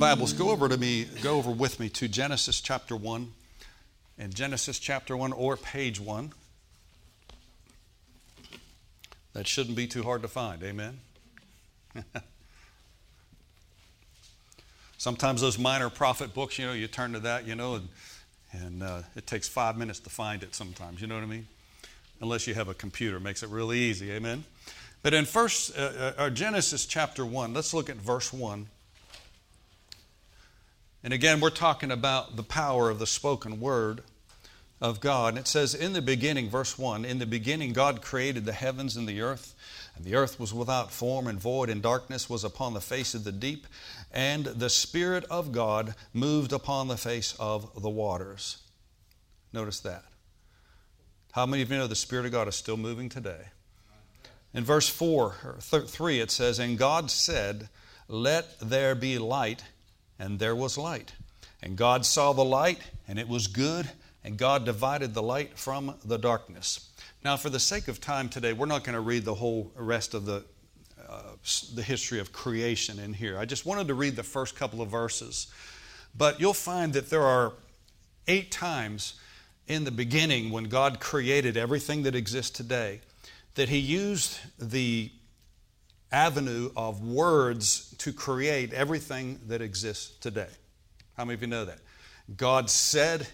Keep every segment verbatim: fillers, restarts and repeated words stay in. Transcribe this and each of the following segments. Bibles, go over to me, go over with me to Genesis chapter one. In Genesis chapter one or page one. That shouldn't be too hard to find. Amen. Sometimes those minor prophet books, you know, you turn to that, you know, and, and uh, it takes five minutes to find it sometimes. You know what I mean? Unless you have a computer. It makes it really easy. Amen. But in first, uh, uh, Genesis chapter one, let's look at verse one. And again, we're talking about the power of the spoken word of God. And it says, in the beginning, verse one, in the beginning God created the heavens and the earth. And the earth was without form and void, and darkness was upon the face of the deep. And the Spirit of God moved upon the face of the waters. Notice that. How many of you know the Spirit of God is still moving today? In verse four, or three, it says, and God said, let there be light, and there was light. And God saw the light, and it was good, and God divided the light from the darkness. Now, for the sake of time today, we're not going to read the whole rest of the, uh, the history of creation in here. I just wanted to read the first couple of verses. But you'll find that there are eight times in the beginning when God created everything that exists today, that He used the avenue of words to create everything that exists today. How many of you know that? God said,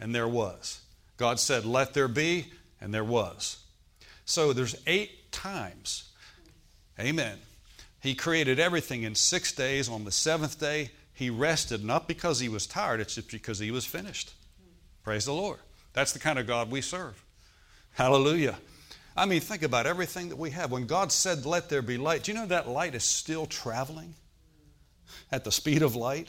and there was. God said, let there be, and there was. So there's eight times. Amen. He created everything in six days. On the seventh day, He rested, not because He was tired, it's just because He was finished. Praise the Lord. That's the kind of God we serve. Hallelujah. I mean, think about everything that we have. When God said, let there be light, do you know that light is still traveling at the speed of light?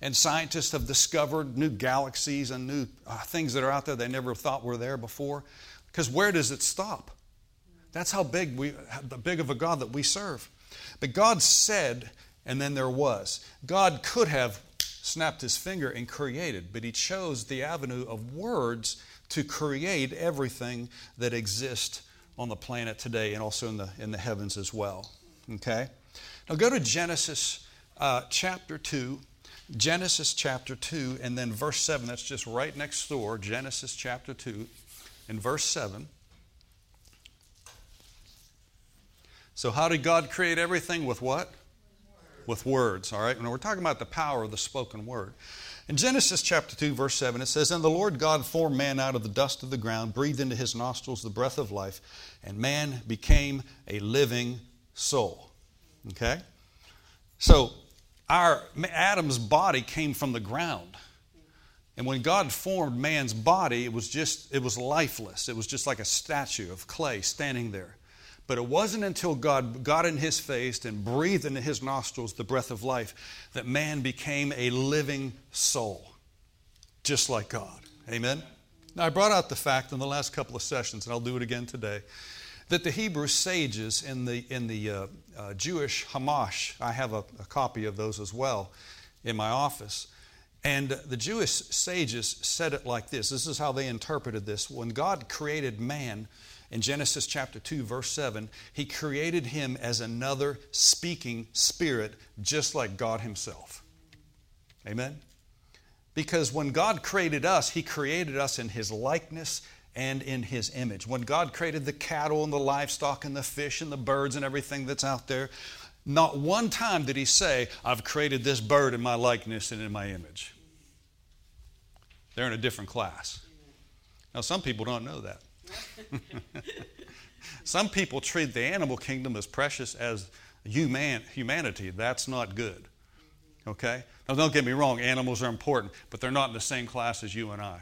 And scientists have discovered new galaxies and new uh, things that are out there they never thought were there before. Because where does it stop? That's how big we, how big of a God that we serve. But God said, and then there was. God could have snapped His finger and created, but He chose the avenue of words to create everything that exists on the planet today and also in the in the heavens as well. Okay? Now go to Genesis uh, chapter two. Genesis chapter two and then verse seven. That's just right next door. Genesis chapter two and verse seven. So how did God create everything? With what? Words. With words. All right? And we're talking about the power of the spoken word. In Genesis chapter two, verse seven, it says, and the Lord God formed man out of the dust of the ground, breathed into his nostrils the breath of life, and man became a living soul. Okay? So, our Adam's body came from the ground. And when God formed man's body, it was just, it was lifeless. It was just like a statue of clay standing there. But it wasn't until God got in his face and breathed into his nostrils the breath of life that man became a living soul, just like God. Amen? Now, I brought out the fact in the last couple of sessions, and I'll do it again today, that the Hebrew sages in the, in the uh, uh, Jewish Hamash, I have a, a copy of those as well in my office, and the Jewish sages said it like this. This is how they interpreted this. When God created man, in Genesis chapter two, verse seven, He created him as another speaking spirit, just like God Himself. Amen? Because when God created us, He created us in His likeness and in His image. When God created the cattle and the livestock and the fish and the birds and everything that's out there, not one time did He say, I've created this bird in my likeness and in my image. They're in a different class. Now, some people don't know that. Some people treat the animal kingdom as precious as human humanity. That's not good. Okay? Now, don't get me wrong. Animals are important, but they're not in the same class as you and I.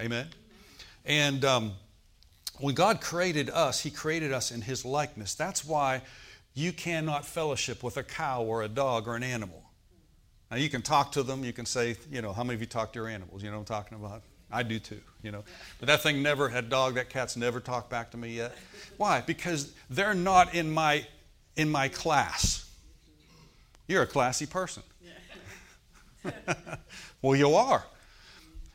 Amen? And um, when God created us, He created us in His likeness. That's why you cannot fellowship with a cow or a dog or an animal. Now, you can talk to them. You can say, you know, how many of you talk to your animals? You know what I'm talking about? I do too, you know. But that thing never, that dog, that cat's never talked back to me yet. Why? Because they're not in my in my class. You're a classy person. Well, you are.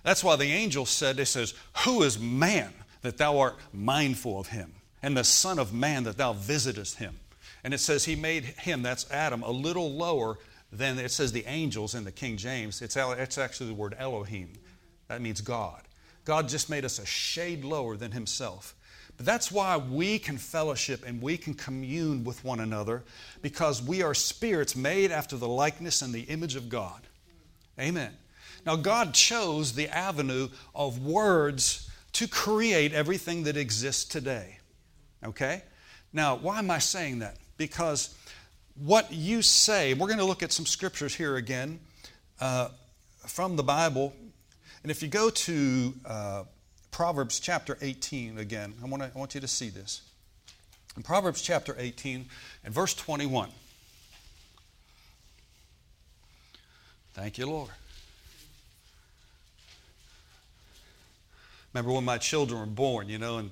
That's why the angel said, it says, who is man that thou art mindful of him? And the son of man that thou visitest him? And it says He made him, that's Adam, a little lower Then it says the angels in the King James. It's, it's actually the word Elohim. That means God. God just made us a shade lower than Himself. But that's why we can fellowship and we can commune with one another, because we are spirits made after the likeness and the image of God. Amen. Now, God chose the avenue of words to create everything that exists today. Okay? Now, why am I saying that? Because what you say, we're going to look at some scriptures here again uh, from the Bible. And if you go to uh, Proverbs chapter eighteen again, I want, to, I want you to see this. In Proverbs chapter eighteen and verse twenty-one. Thank you, Lord. Remember when my children were born, you know, and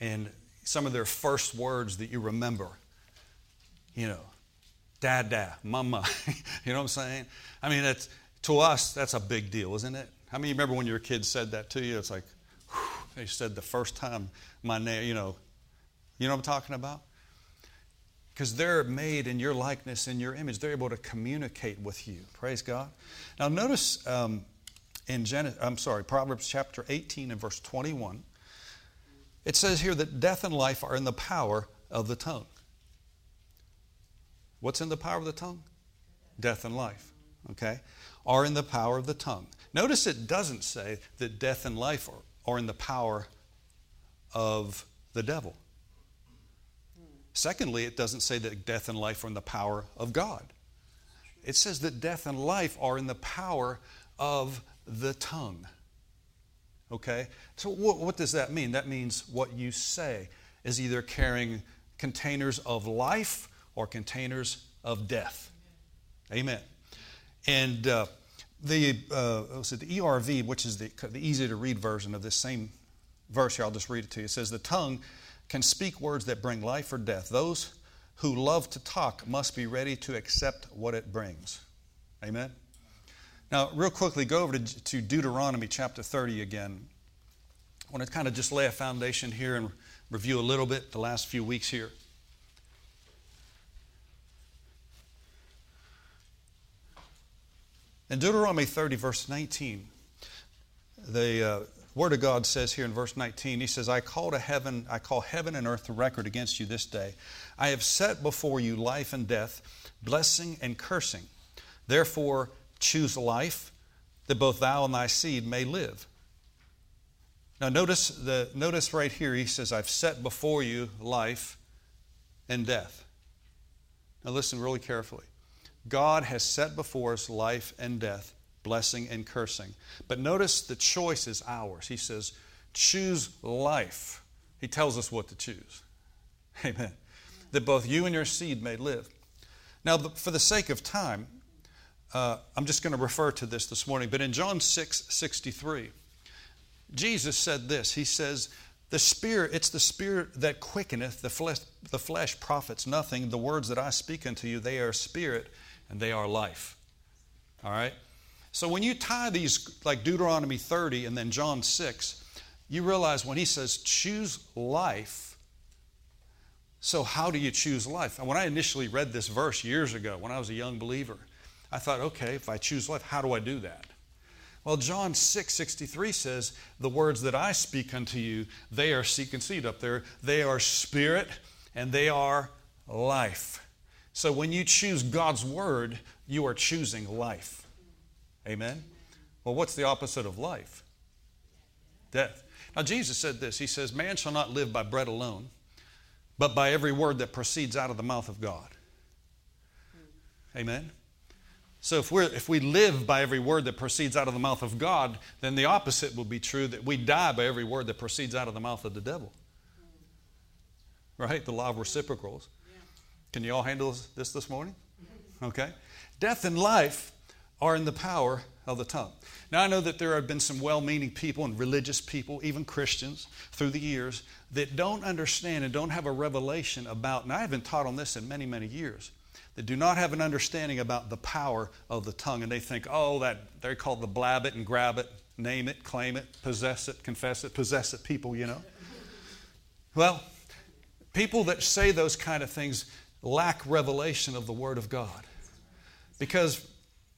and some of their first words that you remember, you know, dada, mama, you know what I'm saying? I mean, that's, to us, that's a big deal, isn't it? How many of you remember when your kids said that to you? It's like, whew, they said the first time my name, you know, you know what I'm talking about? Because they're made in your likeness, in your image. They're able to communicate with you. Praise God. Now notice um, in Genesis, I'm sorry, Proverbs chapter eighteen and verse twenty-one, it says here that death and life are in the power of the tongue. What's in the power of the tongue? Death and life, okay, are in the power of the tongue. Notice it doesn't say that death and life are, are in the power of the devil. Secondly, it doesn't say that death and life are in the power of God. It says that death and life are in the power of the tongue. Okay? So what, what does that mean? That means what you say is either carrying containers of life or containers of death. Amen. And uh, the uh, was it the E R V, which is the, the easy-to-read version of this same verse here, I'll just read it to you. It says, the tongue can speak words that bring life or death. Those who love to talk must be ready to accept what it brings. Amen? Now, real quickly, go over to, to Deuteronomy chapter thirty again. I want to kind of just lay a foundation here and review a little bit the last few weeks here. In Deuteronomy thirty, verse nineteen, the uh, Word of God says here in verse nineteen, He says, I call to heaven, I call heaven and earth to record against you this day. I have set before you life and death, blessing and cursing. Therefore, choose life, that both thou and thy seed may live. Now notice the notice right here, He says, I've set before you life and death. Now listen really carefully. God has set before us life and death, blessing and cursing. But notice the choice is ours. He says, choose life. He tells us what to choose. Amen. That both you and your seed may live. Now, for the sake of time, uh, I'm just going to refer to this this morning. But in John six sixty-three, Jesus said this. He says, the Spirit, it's the Spirit that quickeneth, the flesh, the flesh profits nothing. The words that I speak unto you, they are spirit and they are life. All right? So when you tie these, like Deuteronomy thirty and then John six, you realize when he says choose life, so how do you choose life? And when I initially read this verse years ago, when I was a young believer, I thought, okay, if I choose life, how do I do that? Well, John six sixty-three says, the words that I speak unto you, they are, seek and seed up there, they are spirit and they are life. So when you choose God's word, you are choosing life. Amen? Well, what's the opposite of life? Death. Now, Jesus said this. He says, man shall not live by bread alone, but by every word that proceeds out of the mouth of God. Amen? So if we're, if we live by every word that proceeds out of the mouth of God, then the opposite will be true, that we die by every word that proceeds out of the mouth of the devil. Right? The law of reciprocals. Can you all handle this this morning? Okay. Death and life are in the power of the tongue. Now I know that there have been some well-meaning people and religious people, even Christians, through the years that don't understand and don't have a revelation about, and I haven't taught on this in many, many years, that do not have an understanding about the power of the tongue. And they think, oh, that they're called the blab it and grab it, name it, claim it, possess it, confess it, possess it people, you know. Well, people that say those kind of things lack revelation of the Word of God. Because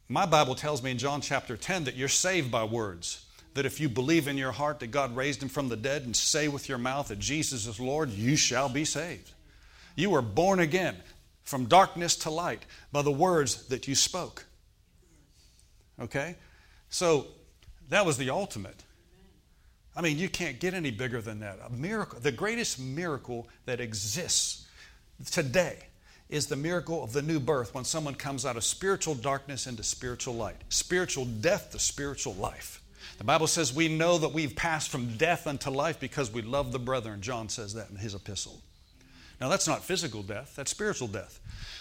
my Bible tells me in John chapter ten that you're saved by words. That if you believe in your heart that God raised him from the dead and say with your mouth that Jesus is Lord, you shall be saved. You were born again from darkness to light by the words that you spoke. Okay? So that was the ultimate. I mean, you can't get any bigger than that. A miracle, the greatest miracle that exists today is the miracle of the new birth when someone comes out of spiritual darkness into spiritual light. Spiritual death to spiritual life. The Bible says we know that we've passed from death unto life because we love the brethren. John says that in his epistle. Now, that's not physical death. That's spiritual death.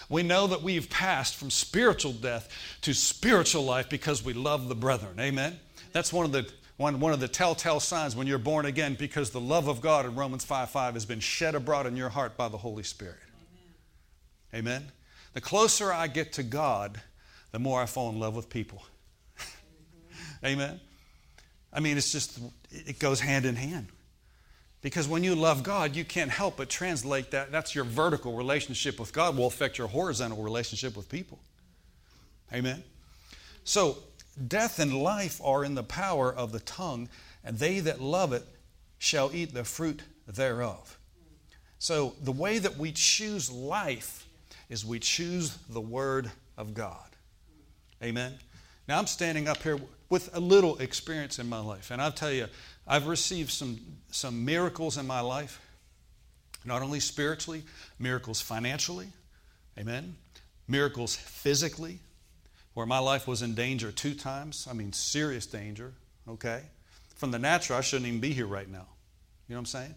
We know that we've passed from spiritual death to spiritual life because we love the brethren. Amen? That's one of the one, one of the telltale signs when you're born again, because the love of God in Romans five five has been shed abroad in your heart by the Holy Spirit. Amen? Amen? The closer I get to God, the more I fall in love with people. Amen? I mean, it's just, it goes hand in hand. Because when you love God, you can't help but translate that. That's your vertical relationship with God will affect your horizontal relationship with people. Amen? So, death and life are in the power of the tongue, and they that love it shall eat the fruit thereof. So, the way that we choose life is we choose the Word of God. Amen? Now, I'm standing up here with a little experience in my life. And I'll tell you, I've received some, some miracles in my life, not only spiritually, miracles financially, amen, miracles physically, where my life was in danger two times, I mean serious danger, okay? From the natural, I shouldn't even be here right now. You know what I'm saying?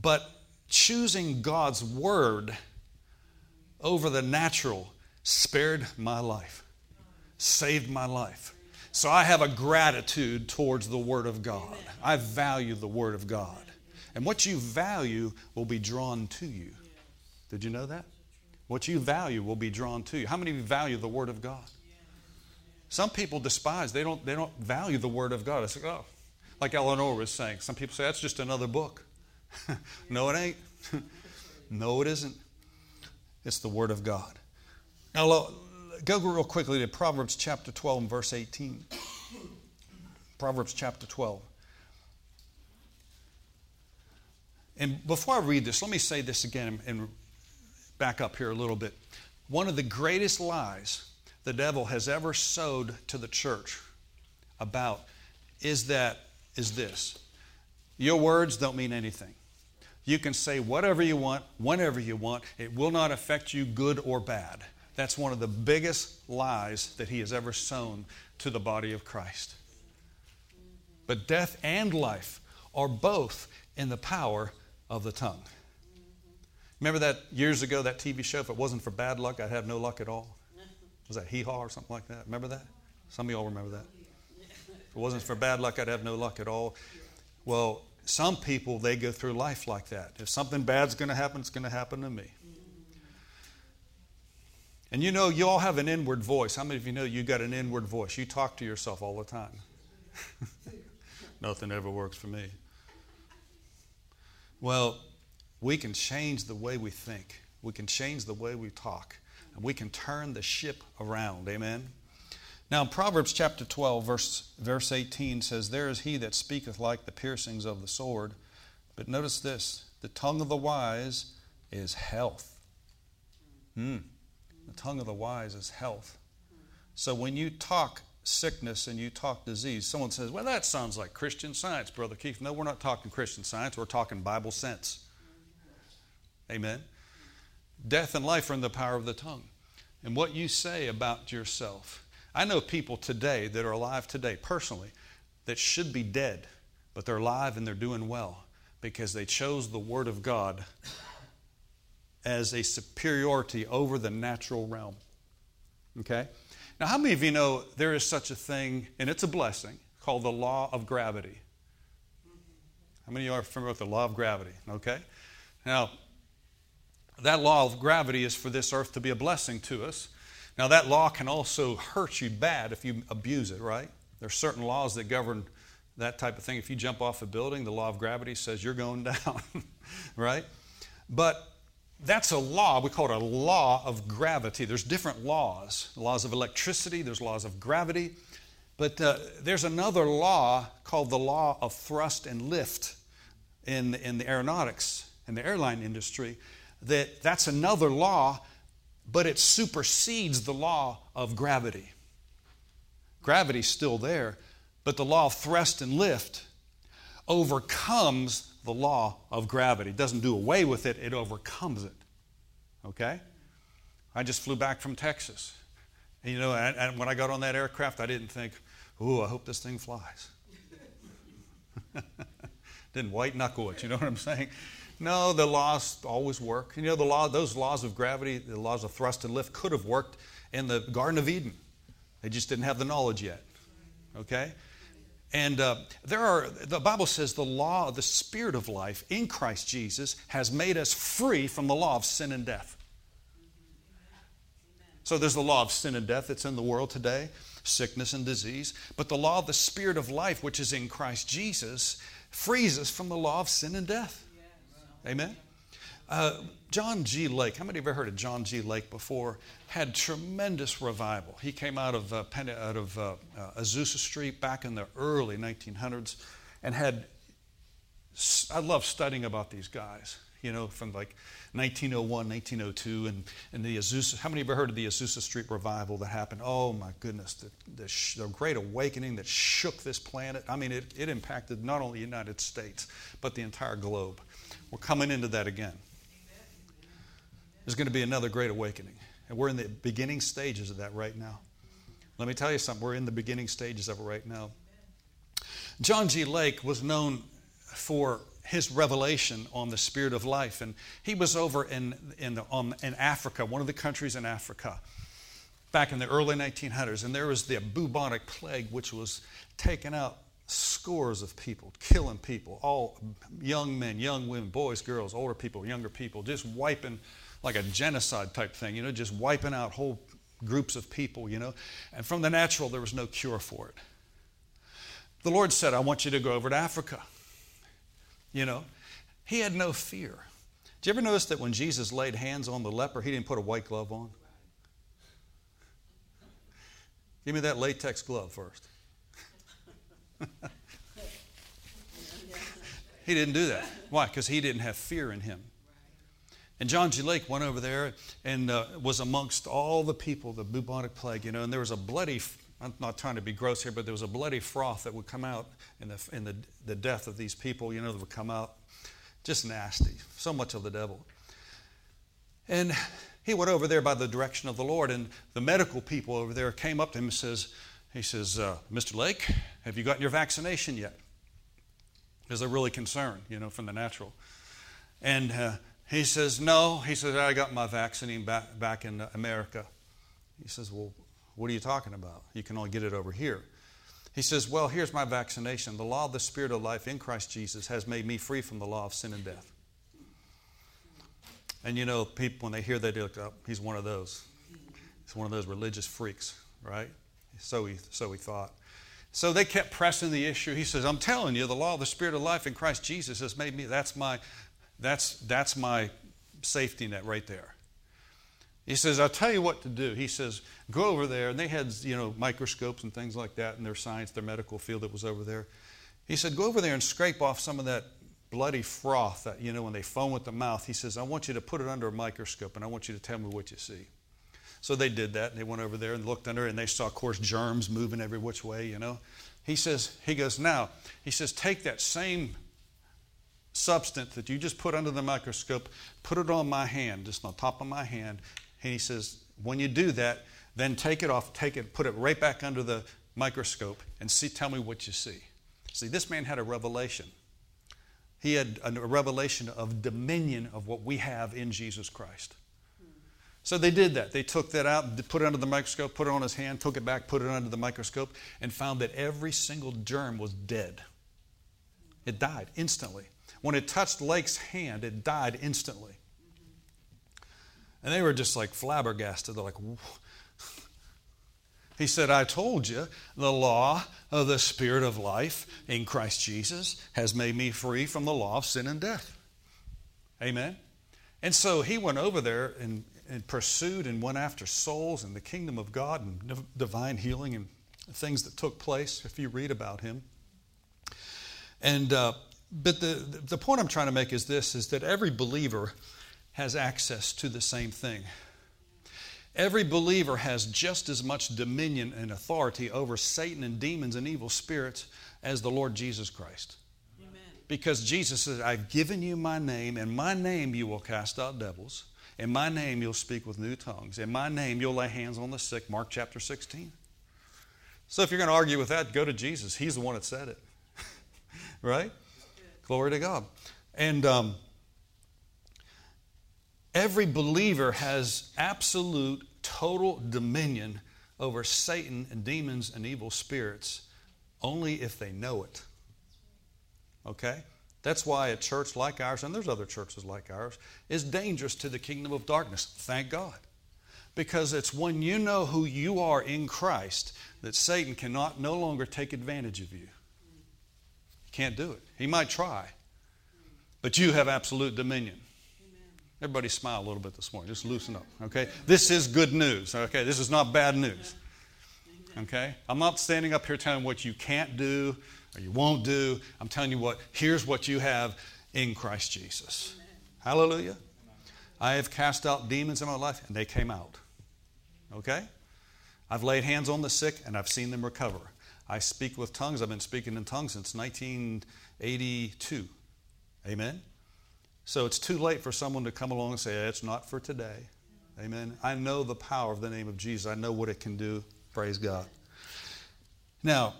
But choosing God's Word over the natural spared my life, saved my life. So I have a gratitude towards the Word of God. I value the Word of God. And what you value will be drawn to you. Did you know that? What you value will be drawn to you. How many of you value the Word of God? Some people despise. They don't, they don't value the Word of God. It's like, oh, like Eleanor was saying. Some people say, that's just another book. No, it ain't. No, it isn't. It's the Word of God. Now, look. Go real quickly to Proverbs chapter twelve and verse eighteen. Proverbs chapter twelve. And before I read this, let me say this again and back up here a little bit. One of the greatest lies the devil has ever sowed to the church about is that, is this. Your words don't mean anything. You can say whatever you want, whenever you want. It will not affect you good or bad. That's one of the biggest lies that he has ever sown to the body of Christ. But death and life are both in the power of the tongue. Remember that years ago, that T V show, if it wasn't for bad luck, I'd have no luck at all? Was that Hee Haw or something like that? Remember that? Some of y'all remember that. If it wasn't for bad luck, I'd have no luck at all. Well, some people, they go through life like that. If something bad's going to happen, it's going to happen to me. And you know, you all have an inward voice. How many of you know you got an inward voice? You talk to yourself all the time. Nothing ever works for me. Well, we can change the way we think. We can change the way we talk. And we can turn the ship around. Amen? Now, Proverbs chapter twelve, verse, verse eighteen says, there is he that speaketh like the piercings of the sword. But notice this, the tongue of the wise is health. Hmm. The tongue of the wise is health. So when you talk sickness and you talk disease, someone says, well, that sounds like Christian Science, Brother Keith. No, we're not talking Christian Science. We're talking Bible sense. Amen. Death and life are in the power of the tongue. And what you say about yourself. I know people today that are alive today, personally, that should be dead, but they're alive and they're doing well because they chose the Word of God as a superiority over the natural realm. Okay? Now, how many of you know there is such a thing, and it's a blessing, called the law of gravity? How many of you are familiar with the law of gravity? Okay? Now, that law of gravity is for this earth to be a blessing to us. Now, that law can also hurt you bad if you abuse it, right? There are certain laws that govern that type of thing. If you jump off a building, the law of gravity says you're going down, right? But That's a law. We call it a law of gravity. There's different laws. Laws of electricity. There's laws of gravity. But uh, there's another law called the law of thrust and lift in, in the aeronautics and the airline industry. That that's another law, but it supersedes the law of gravity. Gravity's still there, but the law of thrust and lift overcomes the law of gravity. It doesn't do away with it, it overcomes it. Okay? I just flew back from Texas. And, you know, and, and when I got on that aircraft, I didn't think, ooh, I hope this thing flies. Didn't white knuckle it, you know what I'm saying? No, the laws always work. You know, the law, those laws of gravity, the laws of thrust and lift could have worked in the Garden of Eden. They just didn't have the knowledge yet. Okay? And uh, there are, the Bible says the law of the Spirit of life in Christ Jesus has made us free from the law of sin and death. So there's the law of sin and death that's in the world today, sickness and disease. But the law of the Spirit of life, which is in Christ Jesus, frees us from the law of sin and death. Amen? Uh, John G. Lake, how many of you ever heard of John G. Lake before? Had tremendous revival. He came out of uh, out of uh, uh, Azusa Street back in the early nineteen hundreds and had, I love studying about these guys, you know, from like nineteen oh one, nineteen oh two, and, and the Azusa, how many of you ever heard of the Azusa Street revival that happened? Oh my goodness, the, the, sh- the great awakening that shook this planet. I mean, it, it impacted not only the United States, but the entire globe. We're coming into that again. There's going to be another great awakening. And we're in the beginning stages of that right now. Let me tell you something. We're in the beginning stages of it right now. John G. Lake was known for his revelation on the Spirit of life. And he was over in, in, the, um, in Africa, one of the countries in Africa, back in the early nineteen hundreds. And there was the bubonic plague, which was taking out scores of people, killing people, all young men, young women, boys, girls, older people, younger people, just wiping like a genocide type thing, you know, just wiping out whole groups of people, you know. And from the natural, there was no cure for it. The Lord said, I want you to go over to Africa. You know, he had no fear. Did you ever notice that when Jesus laid hands on the leper, he didn't put a white glove on? Give me that latex glove first. He didn't do that. Why? Because he didn't have fear in him. And John G. Lake went over there and uh, was amongst all the people, the bubonic plague, you know, and there was a bloody, I'm not trying to be gross here, but there was a bloody froth that would come out in the in the, the death of these people, you know, that would come out. Just nasty. So much of the devil. And he went over there by the direction of the Lord, and the medical people over there came up to him and says, he says, uh, Mister Lake, have you gotten your vaccination yet? Because they're really concerned, you know, from the natural. And uh, he says, no. He says, I got my vaccine back, back in America. He says, well, what are you talking about? You can only get it over here. He says, well, here's my vaccination. The law of the Spirit of life in Christ Jesus has made me free from the law of sin and death. And you know, people, when they hear that, they look up, he's one of those. He's one of those religious freaks, right? So he, so he thought. So they kept pressing the issue. He says, I'm telling you, the law of the Spirit of life in Christ Jesus has made me, that's my... That's that's my safety net right there. He says, I'll tell you what to do. He says, go over there. And they had, you know, microscopes and things like that in their science, their medical field that was over there. He said, go over there and scrape off some of that bloody froth that, you know, when they foam with the mouth. He says, I want you to put it under a microscope and I want you to tell me what you see. So they did that and they went over there and looked under and they saw, of course, germs moving every which way, you know. He says, he goes, now, he says, take that same substance that you just put under the microscope, put it on my hand, just on top of my hand. And he says, when you do that, then take it off, take it, put it right back under the microscope and see, tell me what you see. See, this man had a revelation. He had a revelation of dominion of what we have in Jesus Christ. So they did that. They took that out, put it under the microscope, put it on his hand, took it back, put it under the microscope, and found that every single germ was dead. It died instantly. When it touched Lake's hand, it died instantly. And they were just like flabbergasted. They're like, whoa. He said, I told you the law of the Spirit of life in Christ Jesus has made me free from the law of sin and death. Amen. And so he went over there and, and pursued and went after souls and the kingdom of God and divine healing and things that took place, if you read about him. And uh, but the the point I'm trying to make is this, is that every believer has access to the same thing. Every believer has just as much dominion and authority over Satan and demons and evil spirits as the Lord Jesus Christ. Amen. Because Jesus says, I've given you my name, and my name you will cast out devils, in my name you'll speak with new tongues, in my name you'll lay hands on the sick, Mark chapter sixteen. So if you're going to argue with that, go to Jesus. He's the one that said it. Right? Glory to God. And um, every believer has absolute, total dominion over Satan and demons and evil spirits, only if they know it. Okay? That's why a church like ours, and there's other churches like ours, is dangerous to the kingdom of darkness. Thank God. Because it's when you know who you are in Christ that Satan cannot no longer take advantage of you. Can't do it. He might try, but you have absolute dominion. Amen. Everybody smile a little bit this morning. Just loosen up, okay? This is good news, okay? This is not bad news, okay? I'm not standing up here telling what you can't do or you won't do. I'm telling you what, here's what you have in Christ Jesus. Amen. Hallelujah. I have cast out demons in my life, and they came out, okay? I've laid hands on the sick, and I've seen them recover. I speak with tongues. I've been speaking in tongues since nineteen eighty-two. Amen? So it's too late for someone to come along and say, it's not for today. Amen? I know the power of the name of Jesus. I know what it can do. Praise God. Now,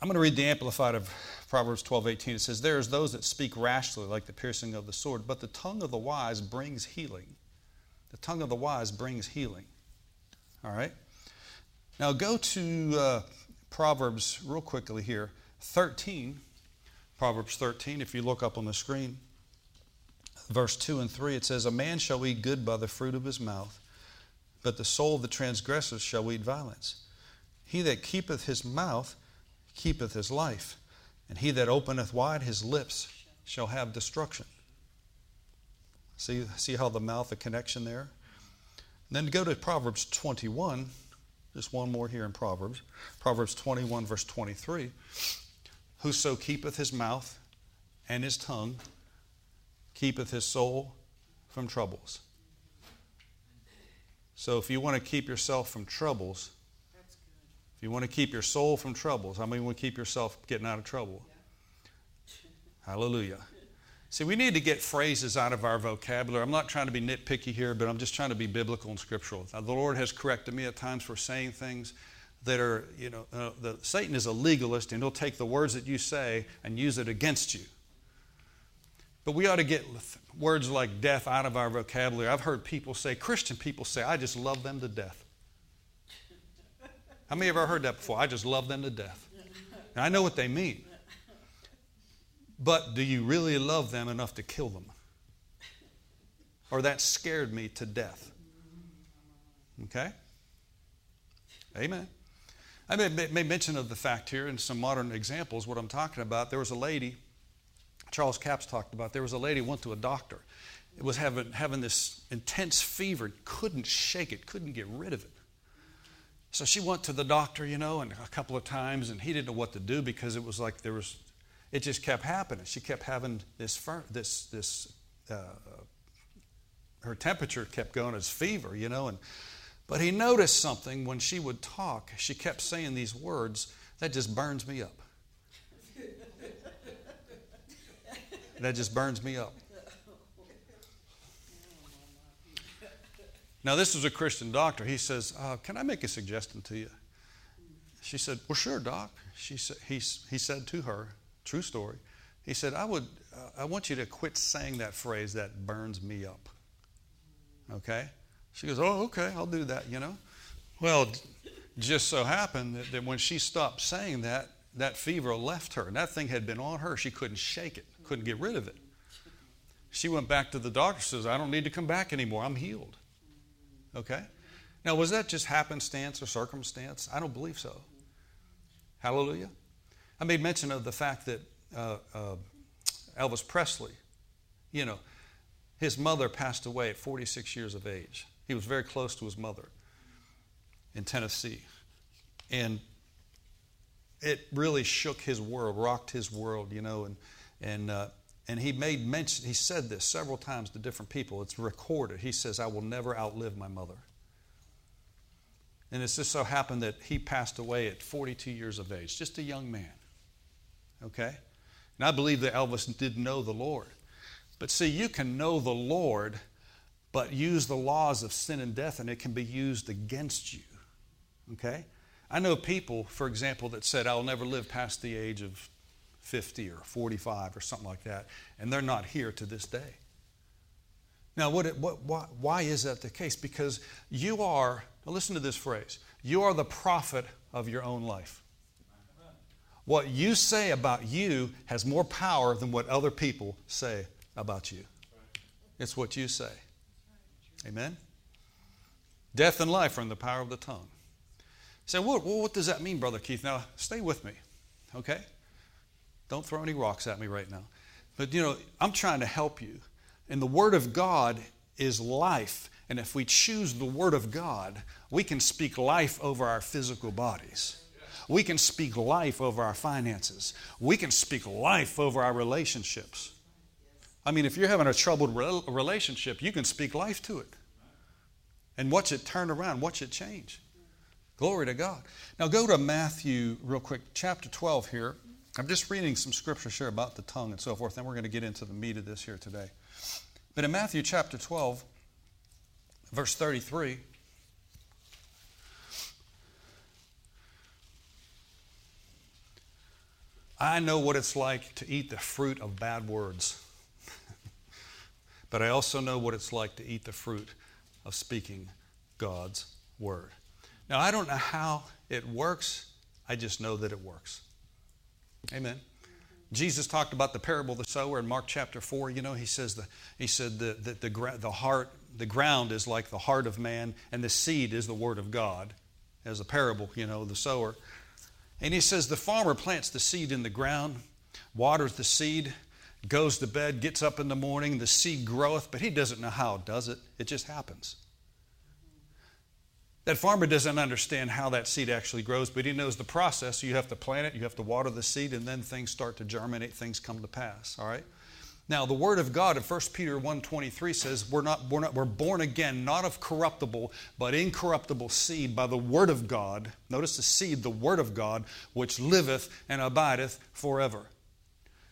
I'm going to read the Amplified of Proverbs twelve eighteen. It says, there is those that speak rashly like the piercing of the sword, but the tongue of the wise brings healing. The tongue of the wise brings healing. All right? Now go to... Uh, Proverbs, real quickly here, thirteen, Proverbs thirteen, if you look up on the screen, verse two and three, it says, a man shall eat good by the fruit of his mouth, but the soul of the transgressors shall eat violence. He that keepeth his mouth keepeth his life, and he that openeth wide his lips shall have destruction. See, see how the mouth, the connection there? And then go to Proverbs twenty-one. Just one more here in Proverbs. Proverbs twenty-one, verse twenty-three. Whoso keepeth his mouth and his tongue keepeth his soul from troubles. So if you want to keep yourself from troubles, that's good. If you want to keep your soul from troubles, how many want to keep yourself getting out of trouble? Yeah. Hallelujah. See, we need to get phrases out of our vocabulary. I'm not trying to be nitpicky here, but I'm just trying to be biblical and scriptural. Now, the Lord has corrected me at times for saying things that are, you know, uh, the, Satan is a legalist, and he'll take the words that you say and use it against you. But we ought to get words like death out of our vocabulary. I've heard people say, Christian people say, I just love them to death. How many have ever heard that before? I just love them to death. And I know what they mean. But do you really love them enough to kill them? Or that scared me to death. Okay? Amen. I may, may mention of the fact here in some modern examples what I'm talking about. There was a lady, Charles Capps talked about, there was a lady who went to a doctor. It was having, having this intense fever, couldn't shake it, couldn't get rid of it. So she went to the doctor, you know, and a couple of times, and he didn't know what to do because it was like there was... It just kept happening. She kept having this, this, this. Uh, her temperature kept going as fever, you know. And but he noticed something when she would talk. She kept saying these words that just burns me up. That just burns me up. Now this was a Christian doctor. He says, uh, "Can I make a suggestion to you?" She said, "Well, sure, doc." She said, he, he said to her. True story. He said, I would, uh, I want you to quit saying that phrase that burns me up. Okay? She goes, oh, okay, I'll do that, you know. Well, just so happened that, that when she stopped saying that, that fever left her. And that thing had been on her. She couldn't shake it, couldn't get rid of it. She went back to the doctor and says, I don't need to come back anymore. I'm healed. Okay? Now, was that just happenstance or circumstance? I don't believe so. Hallelujah. I made mention of the fact that uh, uh, Elvis Presley, you know, His mother passed away at forty-six years of age. He was very close to his mother in Tennessee. And it really shook his world, rocked his world, you know. And and uh, and he made mention, he said this several times to different people. It's recorded. He says, I will never outlive my mother. And it just so happened that he passed away at forty-two years of age, just a young man. Okay? And I believe that Elvis did know the Lord. But see, you can know the Lord, but use the laws of sin and death, and it can be used against you. Okay? I know people, for example, that said, I'll never live past the age of fifty or forty-five or something like that, and they're not here to this day. Now, what? It, what why, why is that the case? Because you are, now listen to this phrase, you are the prophet of your own life. What you say about you has more power than what other people say about you. It's what you say. Amen? Death and life are in the power of the tongue. So what, what does that mean, Brother Keith? Now, stay with me, okay? Don't throw any rocks at me right now. But, you know, I'm trying to help you. And the Word of God is life. And if we choose the Word of God, we can speak life over our physical bodies. We can speak life over our finances. We can speak life over our relationships. I mean, if you're having a troubled relationship, you can speak life to it. And watch it turn around. Watch it change. Glory to God. Now go to Matthew real quick, chapter twelve here. I'm just reading some scripture here about the tongue and so forth, and we're going to get into the meat of this here today. But in Matthew chapter twelve, verse thirty-three, I know what it's like to eat the fruit of bad words, but I also know what it's like to eat the fruit of speaking God's word. Now, I don't know how it works. I just know that it works. Amen. Jesus talked about the parable of the sower in Mark chapter four. You know, he says the, he said that the, the, the, the heart, the ground is like the heart of man, and the seed is the word of God, as a parable, you know, the sower. And he says the farmer plants the seed in the ground, waters the seed, goes to bed, gets up in the morning, the seed groweth, but he doesn't know how it does it. It just happens. That farmer doesn't understand how that seed actually grows, but he knows the process. You have to plant it, you have to water the seed, and then things start to germinate, things come to pass, all right? Now, the Word of God in First Peter one twenty-three says, we're not, we're not, we're born again, not of corruptible, but incorruptible seed by the Word of God. Notice the seed, the Word of God, which liveth and abideth forever.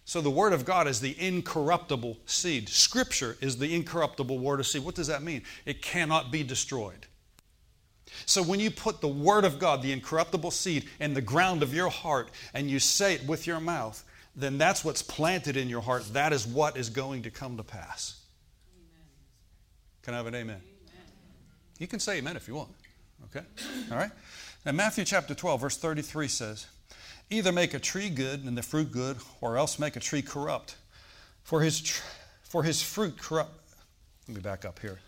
So the Word of God is the incorruptible seed. Scripture is the incorruptible Word of seed. What does that mean? It cannot be destroyed. So when you put the Word of God, the incorruptible seed, in the ground of your heart and you say it with your mouth, then that's what's planted in your heart. That is what is going to come to pass. Amen. Can I have an amen? Amen? You can say amen if you want. Okay? All right? Now Matthew chapter twelve, verse thirty-three says, either make a tree good and the fruit good, or else make a tree corrupt. For his, tr- for his fruit corrupt... Let me back up here.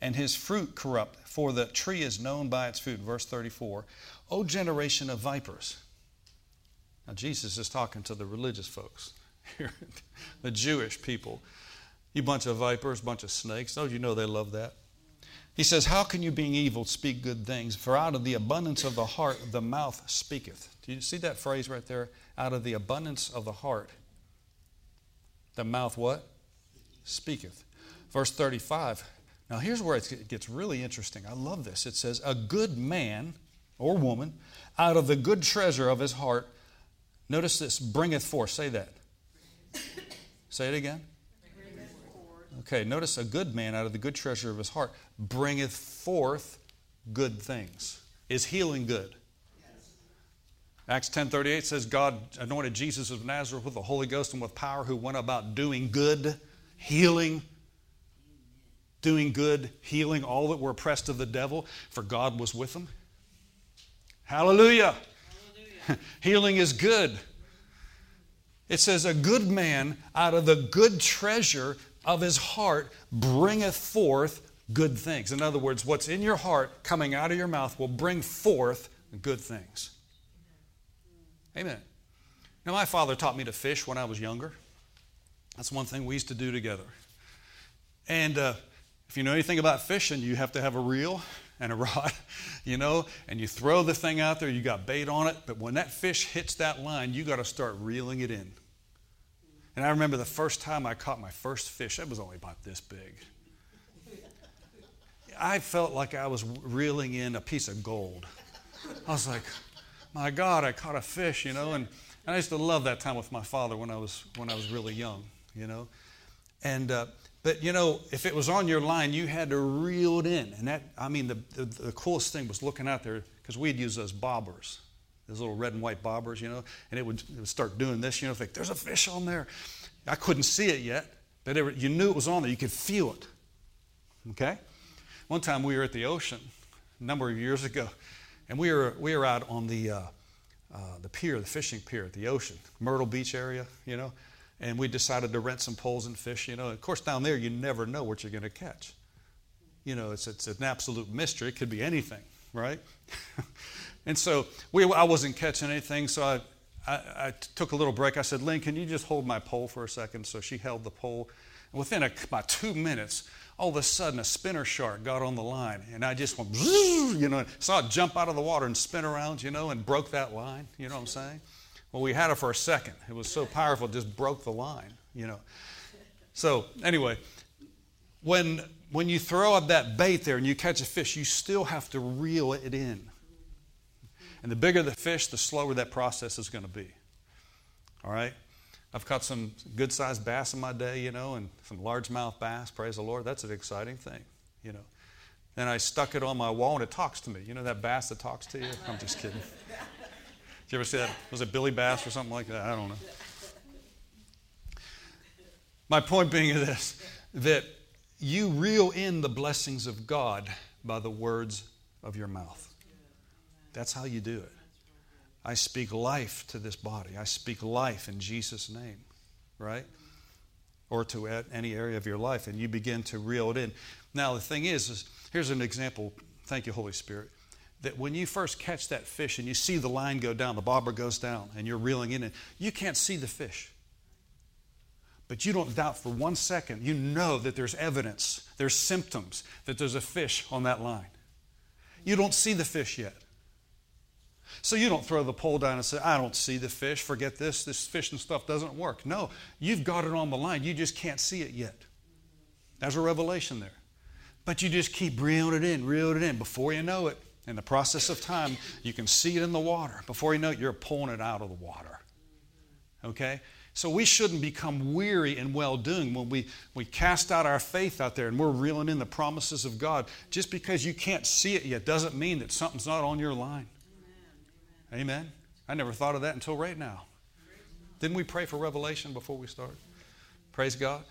And his fruit corrupt, for the tree is known by its fruit. Verse thirty-four, O generation of vipers. Now Jesus is talking to the religious folks, the Jewish people. You bunch of vipers, bunch of snakes. Oh, you know they love that. He says, how can you being evil speak good things? For out of the abundance of the heart, the mouth speaketh. Do you see that phrase right there? Out of the abundance of the heart, the mouth what? Speaketh. Verse thirty-five, now, here's where it gets really interesting. I love this. It says, a good man or woman out of the good treasure of his heart, notice this, bringeth forth. Say that. Say it again. Bringeth forth. Okay, notice a good man out of the good treasure of his heart bringeth forth good things. Is healing good? Yes. Acts ten thirty-eight says, God anointed Jesus of Nazareth with the Holy Ghost and with power, who went about doing good, healing doing good, healing all that were oppressed of the devil, for God was with them. Hallelujah. Hallelujah. Healing is good. It says, a good man out of the good treasure of his heart bringeth forth good things. In other words, what's in your heart coming out of your mouth will bring forth good things. Amen. Now, my father taught me to fish when I was younger. That's one thing we used to do together. And uh, if you know anything about fishing, you have to have a reel and a rod, you know, and you throw the thing out there, you got bait on it, but when that fish hits that line, you got to start reeling it in. And I remember the first time I caught my first fish, that was only about this big. I felt like I was reeling in a piece of gold. I was like, my God, I caught a fish, you know, and, and I used to love that time with my father when I was when I was really young, you know. And uh, but you know, if it was on your line, you had to reel it in, and that I mean, the the, the coolest thing was looking out there because we'd use those bobbers, those little red and white bobbers, you know, and it would it would start doing this, you know, think there's a fish on there. I couldn't see it yet, but it, you knew it was on there. You could feel it. Okay. One time we were at the ocean, a number of years ago, and we were we were out on the uh, uh, the pier, the fishing pier at the ocean, Myrtle Beach area, you know. And we decided to rent some poles and fish, you know. Of course, down there, you never know what you're going to catch. You know, it's it's an absolute mystery. It could be anything, right? And so we I wasn't catching anything, so I, I, I took a little break. I said, Lynn, can you just hold my pole for a second? So she held the pole. And within a, about two minutes, all of a sudden, a spinner shark got on the line. And I just went, you know, saw it jump out of the water and spin around, you know, and broke that line. You know what I'm saying? Well, we had it for a second. It was so powerful, it just broke the line, you know. So anyway, when when you throw up that bait there and you catch a fish, you still have to reel it in. And the bigger the fish, the slower that process is going to be. All right? I've caught some good-sized bass in my day, you know, and some largemouth bass, praise the Lord. That's an exciting thing, you know. And I stuck it on my wall and it talks to me. You know that bass that talks to you? I'm just kidding. You ever see that? Was it Billy Bass or something like that? I don't know. My point being is this, that you reel in the blessings of God by the words of your mouth. That's how you do it. I speak life to this body. I speak life in Jesus' name, right? Or to any area of your life, and you begin to reel it in. Now, the thing is, is here's an example. Thank you, Holy Spirit. That when you first catch that fish and you see the line go down, the bobber goes down, and you're reeling in it, you can't see the fish. But you don't doubt for one second. You know that there's evidence, there's symptoms, that there's a fish on that line. You don't see the fish yet. So you don't throw the pole down and say, I don't see the fish, forget this, this fish and stuff doesn't work. No, you've got it on the line. You just can't see it yet. There's a revelation there. But you just keep reeling it in, reeling it in. Before you know it, in the process of time, you can see it in the water. Before you know it, you're pulling it out of the water. Okay? So we shouldn't become weary in well-doing when we, we cast out our faith out there and we're reeling in the promises of God. Just because you can't see it yet doesn't mean that something's not on your line. Amen. Amen. I never thought of that until right now. Didn't we pray for revelation before we started? Praise God.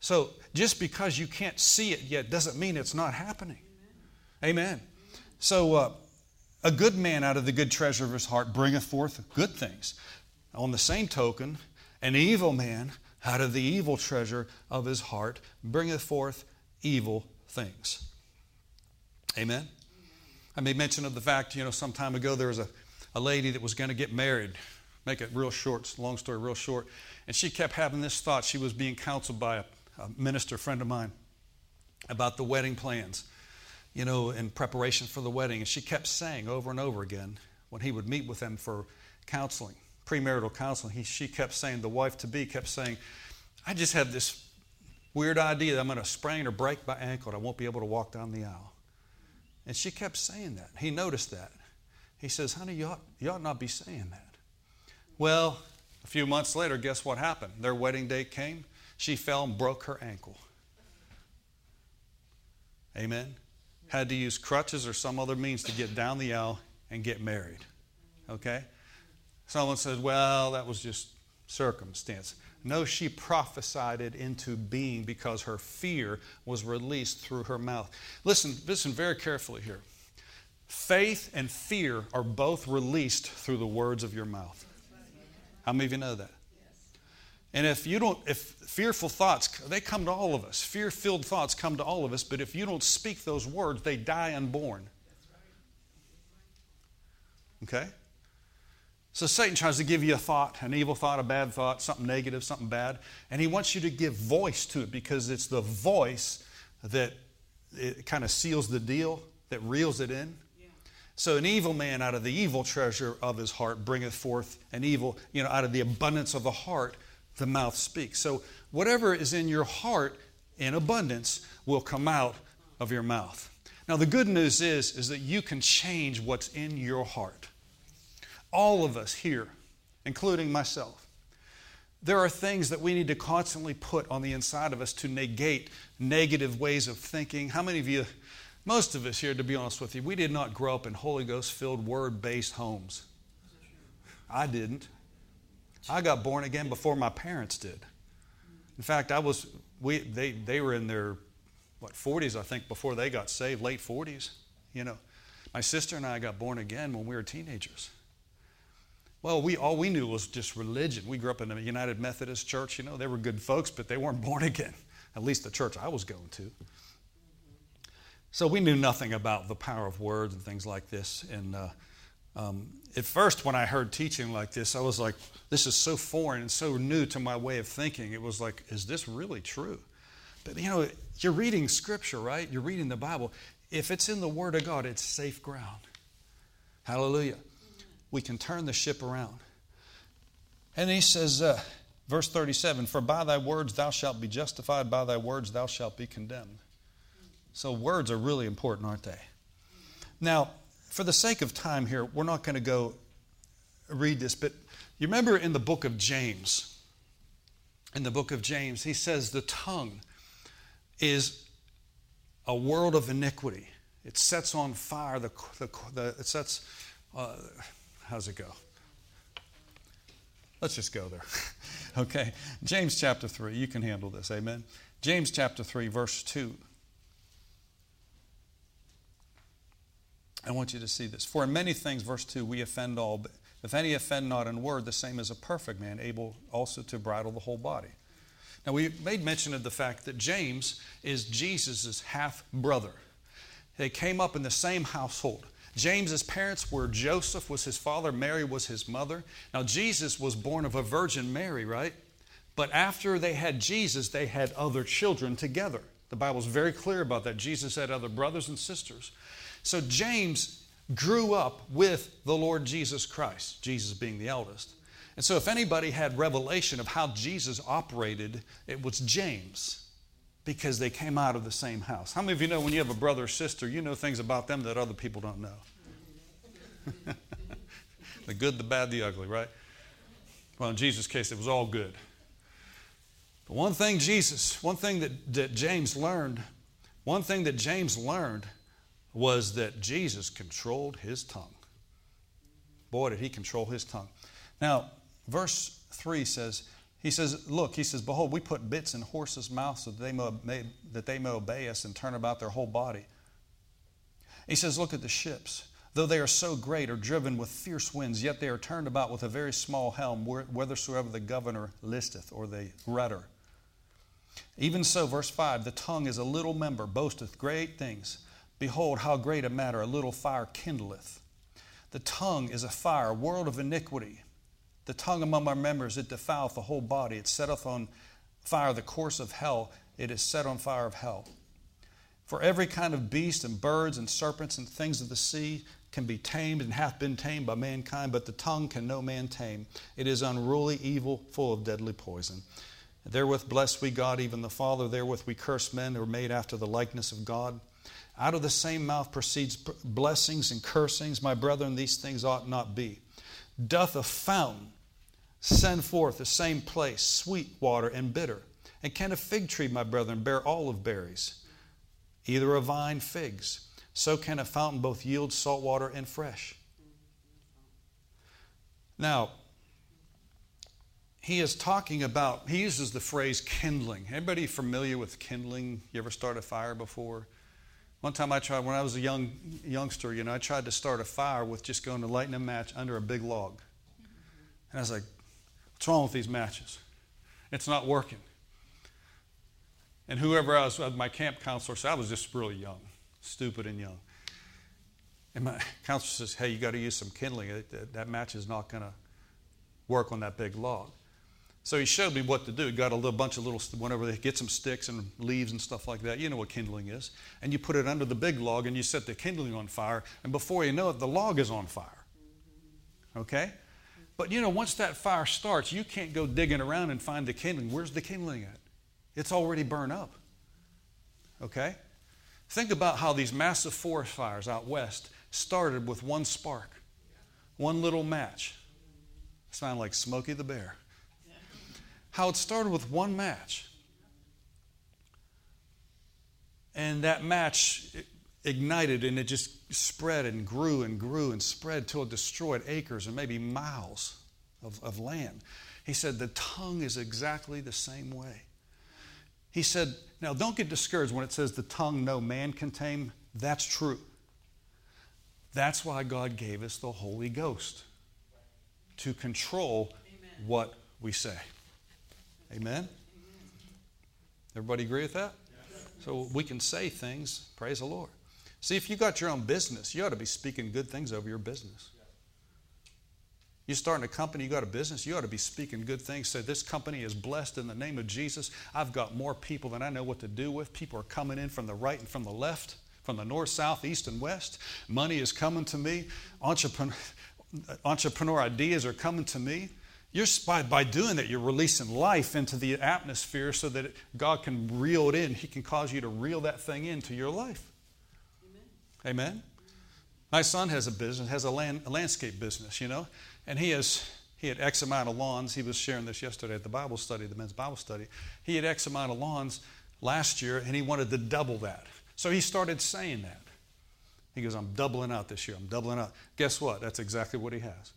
So just because you can't see it yet doesn't mean it's not happening. Amen. So uh, a good man out of the good treasure of his heart bringeth forth good things. On the same token, an evil man out of the evil treasure of his heart bringeth forth evil things. Amen? I made mention of the fact, you know, some time ago there was a, a lady that was going to get married. Make it real short, long story real short. And she kept having this thought. She was being counseled by a, a minister friend of mine about the wedding plans, you know, in preparation for the wedding. And she kept saying over and over again when he would meet with them for counseling, premarital counseling, he, she kept saying, the wife-to-be kept saying, I just have this weird idea that I'm going to sprain or break my ankle and I won't be able to walk down the aisle. And she kept saying that. He noticed that. He says, honey, you ought, you ought not be saying that. Well, a few months later, guess what happened? Their wedding date came. She fell and broke her ankle. Amen. Had to use crutches or some other means to get down the aisle and get married. Okay? Someone says, well, that was just circumstance. No, she prophesied it into being because her fear was released through her mouth. Listen, listen very carefully here. Faith and fear are both released through the words of your mouth. How many of you know that? And if you don't, if fearful thoughts, they come to all of us. Fear-filled thoughts come to all of us, but if you don't speak those words, they die unborn. Okay? So Satan tries to give you a thought, an evil thought, a bad thought, something negative, something bad. And he wants you to give voice to it because it's the voice that it kind of seals the deal, that reels it in. Yeah. So an evil man out of the evil treasure of his heart bringeth forth an evil, you know, out of the abundance of the heart, the mouth speaks. So whatever is in your heart in abundance will come out of your mouth. Now the good news is, is that you can change what's in your heart. All of us here, including myself, there are things that we need to constantly put on the inside of us to negate negative ways of thinking. How many of you, most of us here, to be honest with you, we did not grow up in Holy Ghost-filled, Word-based homes. I didn't. I got born again before my parents did. In fact, I was we they they were in their what forties, I think, before they got saved, late forties. You know, my sister and I got born again when we were teenagers. Well, we all we knew was just religion. We grew up in a United Methodist church. You know, they were good folks, but they weren't born again. At least the church I was going to. So we knew nothing about the power of words and things like this. And uh, um, at first, when I heard teaching like this, I was like, "This is so foreign and so new to my way of thinking." It was like, "Is this really true?" But you know, you're reading Scripture, right? You're reading the Bible. If it's in the Word of God, it's safe ground. Hallelujah. We can turn the ship around. And he says, uh, verse thirty-seven, "For by thy words thou shalt be justified, by thy words thou shalt be condemned." So words are really important, aren't they? Now, for the sake of time here, we're not going to go read this, but you remember in the book of James, in the book of James, he says the tongue is a world of iniquity. It sets on fire, the, the, the it sets... Uh, How's it go? Let's just go there. Okay. James chapter three. You can handle this. Amen. James chapter three, verse two. I want you to see this. "For in many things," verse two, "we offend all. But if any offend not in word, the same is a perfect man, able also to bridle the whole body." Now, we made mention of the fact that James is Jesus' half-brother. They came up in the same household. James's parents were Joseph was his father, Mary was his mother. Now Jesus was born of a virgin Mary, right? But after they had Jesus, they had other children together. The Bible's very clear about that. Jesus had other brothers and sisters. So James grew up with the Lord Jesus Christ, Jesus being the eldest. And so if anybody had revelation of how Jesus operated, it was James, because they came out of the same house. How many of you know when you have a brother or sister, you know things about them that other people don't know? The good, the bad, the ugly, right? Well, in Jesus' case, it was all good. But one thing Jesus, one thing that, that James learned, one thing that James learned was that Jesus controlled his tongue. Boy, did he control his tongue. Now, verse three says, He says, look, he says, "Behold, we put bits in horses' mouths so that they, may, that they may obey us and turn about their whole body." He says, "Look at the ships. Though they are so great, are driven with fierce winds, yet they are turned about with a very small helm, whithersoever the governor listeth," or the rudder. "Even so," verse five, "the tongue is a little member, boasteth great things. Behold, how great a matter a little fire kindleth. The tongue is a fire, a world of iniquity. The tongue among our members, it defileth the whole body. It setteth on fire the course of hell. It is set on fire of hell. For every kind of beast and birds and serpents and things of the sea can be tamed and hath been tamed by mankind, but the tongue can no man tame. It is unruly, evil, full of deadly poison. Therewith bless we God, even the Father. Therewith we curse men who are made after the likeness of God. Out of the same mouth proceeds blessings and cursings. My brethren, these things ought not be. Doth a fountain send forth the same place sweet water and bitter? And can a fig tree, my brethren, bear olive berries? Either a vine figs. So can a fountain both yield salt water and fresh." Now, he is talking about, he uses the phrase kindling. Anybody familiar with kindling? You ever start a fire before? One time I tried, when I was a young youngster, you know, I tried to start a fire with just going to lighten a match under a big log. And I was like, "What's wrong with these matches? It's not working." And whoever I was, my camp counselor said, I was just really young, stupid and young. And my counselor says, "Hey, you got to use some kindling. That match is not going to work on that big log. So he showed me what to do. Got a little bunch of little, whenever they get some sticks and leaves and stuff like that. You know what kindling is. And you put it under the big log and you set the kindling on fire. And before you know it, the log is on fire. Okay? But you know, once that fire starts, you can't go digging around and find the kindling. Where's the kindling at? It's already burned up. Okay? Think about how these massive forest fires out west started with one spark, one little match. Sound like Smokey the Bear. How it started with one match. And that match ignited and it just spread and grew and grew and spread till it destroyed acres and maybe miles of, of land. He said the tongue is exactly the same way. He said, now don't get discouraged when it says the tongue no man can tame. That's true. That's why God gave us the Holy Ghost, to control Amen. What we say. Amen? Everybody agree with that? Yes. So we can say things, praise the Lord. See, if you got your own business, you ought to be speaking good things over your business. You're starting a company, you got a business, you ought to be speaking good things. Say, this company is blessed in the name of Jesus. I've got more people than I know what to do with. People are coming in from the right and from the left, from the north, south, east, and west. Money is coming to me. Entrepreneur, entrepreneur ideas are coming to me. You're, by, by doing that, you're releasing life into the atmosphere so that it, God can reel it in. He can cause you to reel that thing into your life. Amen. Amen? My son has a business, has a, land, a landscape business, you know. And he has he had X amount of lawns. He was sharing this yesterday at the Bible study, the men's Bible study. He had X amount of lawns last year, and he wanted to double that. So he started saying that. He goes, I'm doubling out this year. I'm doubling out. Guess what? That's exactly what he has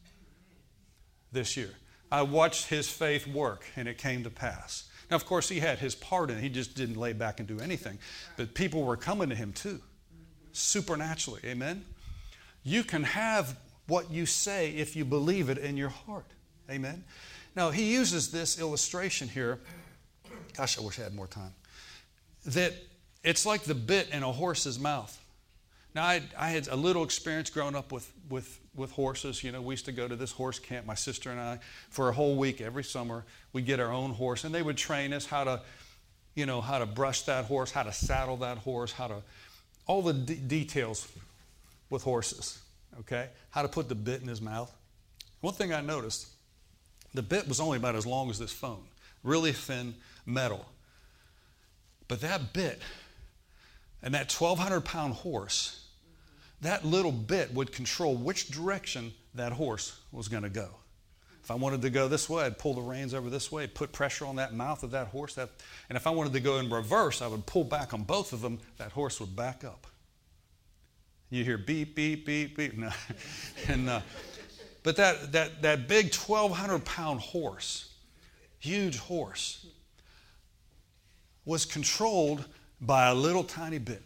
this year. I watched his faith work, and it came to pass. Now, of course, he had his part in it. He just didn't lay back and do anything. But people were coming to him, too, supernaturally. Amen? You can have what you say if you believe it in your heart. Amen? Now, he uses this illustration here. Gosh, I wish I had more time. That it's like the bit in a horse's mouth. Now, I, I had a little experience growing up with, with, with horses. You know, we used to go to this horse camp, my sister and I, for a whole week every summer. We'd get our own horse, and they would train us how to, you know, how to brush that horse, how to saddle that horse, how to, all the d- details with horses, okay? How to put the bit in his mouth. One thing I noticed, the bit was only about as long as this phone, really thin metal. But that bit and that twelve hundred pound horse, that little bit would control which direction that horse was going to go. If I wanted to go this way, I'd pull the reins over this way, put pressure on that mouth of that horse. That, and if I wanted to go in reverse, I would pull back on both of them. That horse would back up. You hear beep, beep, beep, beep. No. and, uh, but that, that, that big twelve hundred pound horse, huge horse, was controlled by a little tiny bit.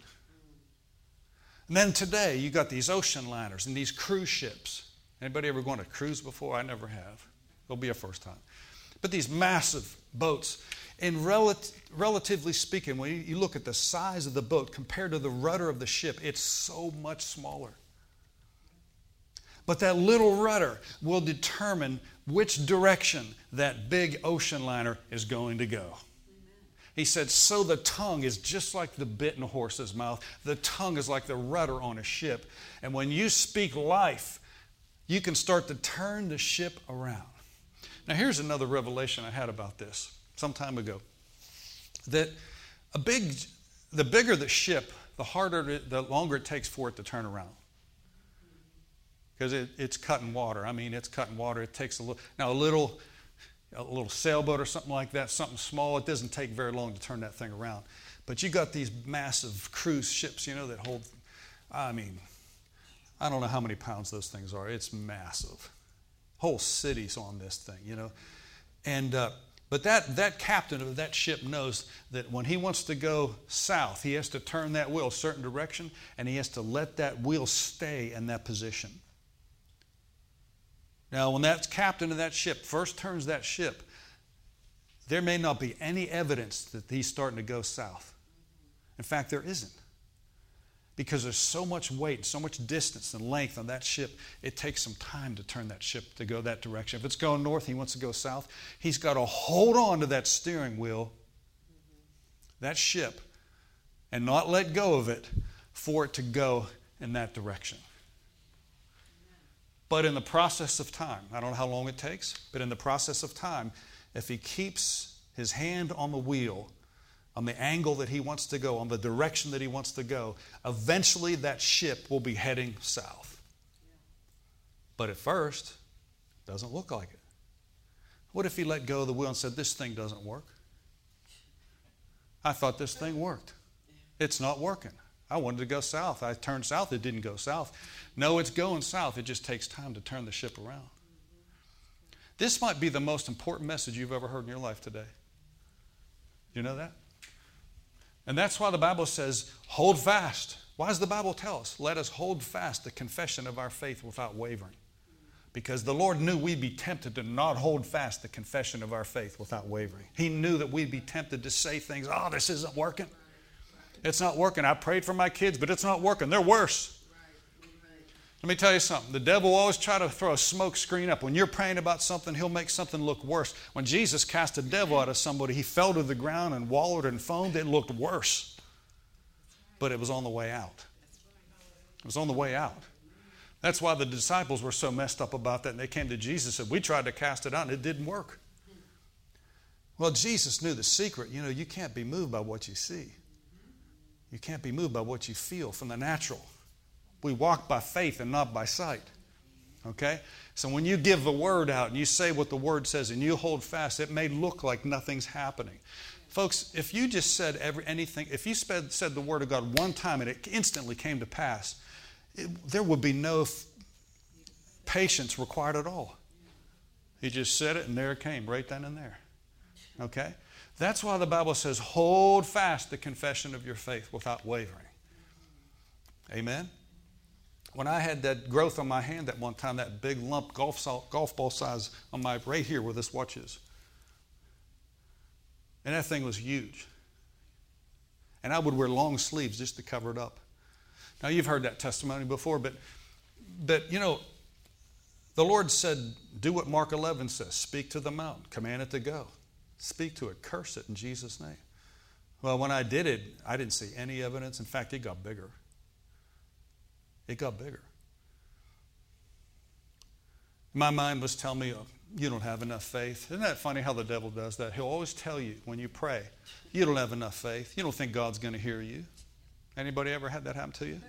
And then today, you got these ocean liners and these cruise ships. Anybody ever gone to cruise before? I never have. It'll be a first time. But these massive boats, and rel- relatively speaking, when you, you look at the size of the boat compared to the rudder of the ship, it's so much smaller. But that little rudder will determine which direction that big ocean liner is going to go. He said, so the tongue is just like the bit in a horse's mouth. The tongue is like the rudder on a ship. And when you speak life, you can start to turn the ship around. Now, here's another revelation I had about this some time ago. That a big, the bigger the ship, the harder, the longer it takes for it to turn around. Because it, it's cutting water. I mean, it's cutting water. It takes a little, now a little... a little sailboat or something like that, something small, it doesn't take very long to turn that thing around. But you got these massive cruise ships, you know, that hold, I mean, I don't know how many pounds those things are. It's massive. Whole cities on this thing, you know. And uh, but that, that captain of that ship knows that when he wants to go south, he has to turn that wheel a certain direction, and he has to let that wheel stay in that position. Now, when that captain of that ship first turns that ship, there may not be any evidence that he's starting to go south. In fact, there isn't. because there's so much weight, so much distance and length on that ship. It takes some time to turn that ship to go that direction. If it's going north, he wants to go south. He's got to hold on to that steering wheel, that ship, and not let go of it for it to go in that direction. But in the process of time, I don't know how long it takes, but in the process of time, if he keeps his hand on the wheel, on the angle that he wants to go, on the direction that he wants to go, eventually that ship will be heading south. Yeah. But at first, it doesn't look like it. What if he let go of the wheel and said, this thing doesn't work? I thought this thing worked. It's not working. I wanted to go south. I turned south. It didn't go south. No, it's going south. It just takes time to turn the ship around. This might be the most important message you've ever heard in your life today. You know that? And that's why the Bible says, hold fast. Why does the Bible tell us? Let us hold fast the confession of our faith without wavering. Because the Lord knew we'd be tempted to not hold fast the confession of our faith without wavering. He knew that we'd be tempted to say things, oh, this isn't working. It's not working. I prayed for my kids, but it's not working. They're worse. Let me tell you something. The devil will always try to throw a smoke screen up. When you're praying about something, he'll make something look worse. When Jesus cast a devil out of somebody, he fell to the ground and wallowed and foamed. It looked worse. But it was on the way out. It was on the way out. That's why the disciples were so messed up about that. And they came to Jesus and said, we tried to cast it out and it didn't work. Well, Jesus knew the secret. You know, you can't be moved by what you see. You can't be moved by what you feel from the natural. We walk by faith and not by sight. Okay? So when you give the word out and you say what the word says and you hold fast, it may look like nothing's happening. Folks, if you just said every, anything, if you said, said the word of God one time and it instantly came to pass, it, there would be no f- patience required at all. He just said it and there it came right then and there. Okay? That's why the Bible says hold fast the confession of your faith without wavering. Amen? When I had that growth on my hand at one time, that big lump golf, salt, golf ball size on my right here where this watch is. And that thing was huge. And I would wear long sleeves just to cover it up. Now, you've heard that testimony before, but, but you know, the Lord said, do what Mark eleven says. Speak to the mountain. Command it to go. Speak to it. Curse it in Jesus' name. Well, when I did it, I didn't see any evidence. In fact, it got bigger. It got bigger. My mind was telling me, oh, you don't have enough faith. Isn't that funny how the devil does that? He'll always tell you when you pray, you don't have enough faith. You don't think God's going to hear you. Anybody ever had that happen to you?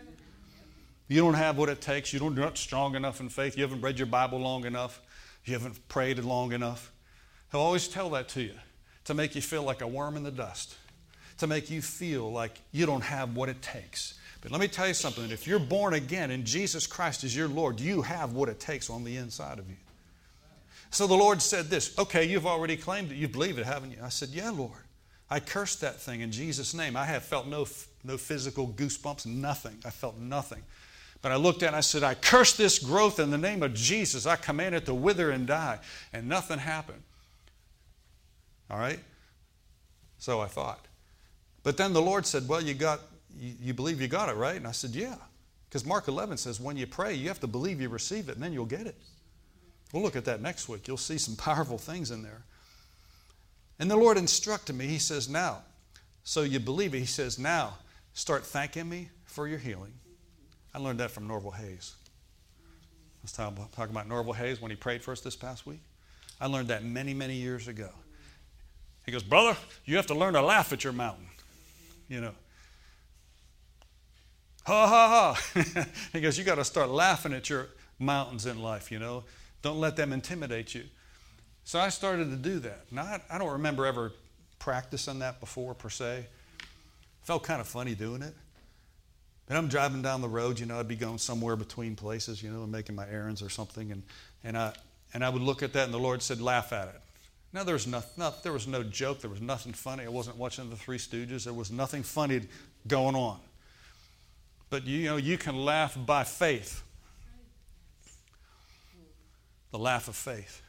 You don't have what it takes. You don't, you're not strong enough in faith. You haven't read your Bible long enough. You haven't prayed long enough. He'll always tell that to you to make you feel like a worm in the dust, to make you feel like you don't have what it takes. But let me tell you something. If you're born again and Jesus Christ is your Lord, you have what it takes on the inside of you. So the Lord said this. Okay, you've already claimed it. You believe it, haven't you? I said, yeah, Lord. I cursed that thing in Jesus' name. I have felt no, no physical goosebumps, nothing. I felt nothing. But I looked at it and I said, I cursed this growth in the name of Jesus. I command it to wither and die. And nothing happened. All right? So I thought. But then the Lord said, well, you got... you believe you got it, right? And I said, yeah. Because Mark eleven says when you pray, you have to believe you receive it, and then you'll get it. We'll look at that next week. You'll see some powerful things in there. And the Lord instructed me. He says, now, so you believe it. He says, now, start thanking me for your healing. I learned that from Norval Hayes. I was talking about Norval Hayes when he prayed for us this past week. I learned that many, many years ago. He goes, brother, you have to learn to laugh at your mountain. You know. Ha, ha, ha. He goes, you got to start laughing at your mountains in life, you know. Don't let them intimidate you. So I started to do that. Now, I, I don't remember ever practicing that before, per se. Felt kind of funny doing it. But I'm driving down the road, you know, I'd be going somewhere between places, you know, and making my errands or something. And, and, I, and I would look at that, and the Lord said, laugh at it. Now, there was, no, no, there was no joke. There was nothing funny. I wasn't watching the Three Stooges. There was nothing funny going on. But, you know, you can laugh by faith. The laugh of faith.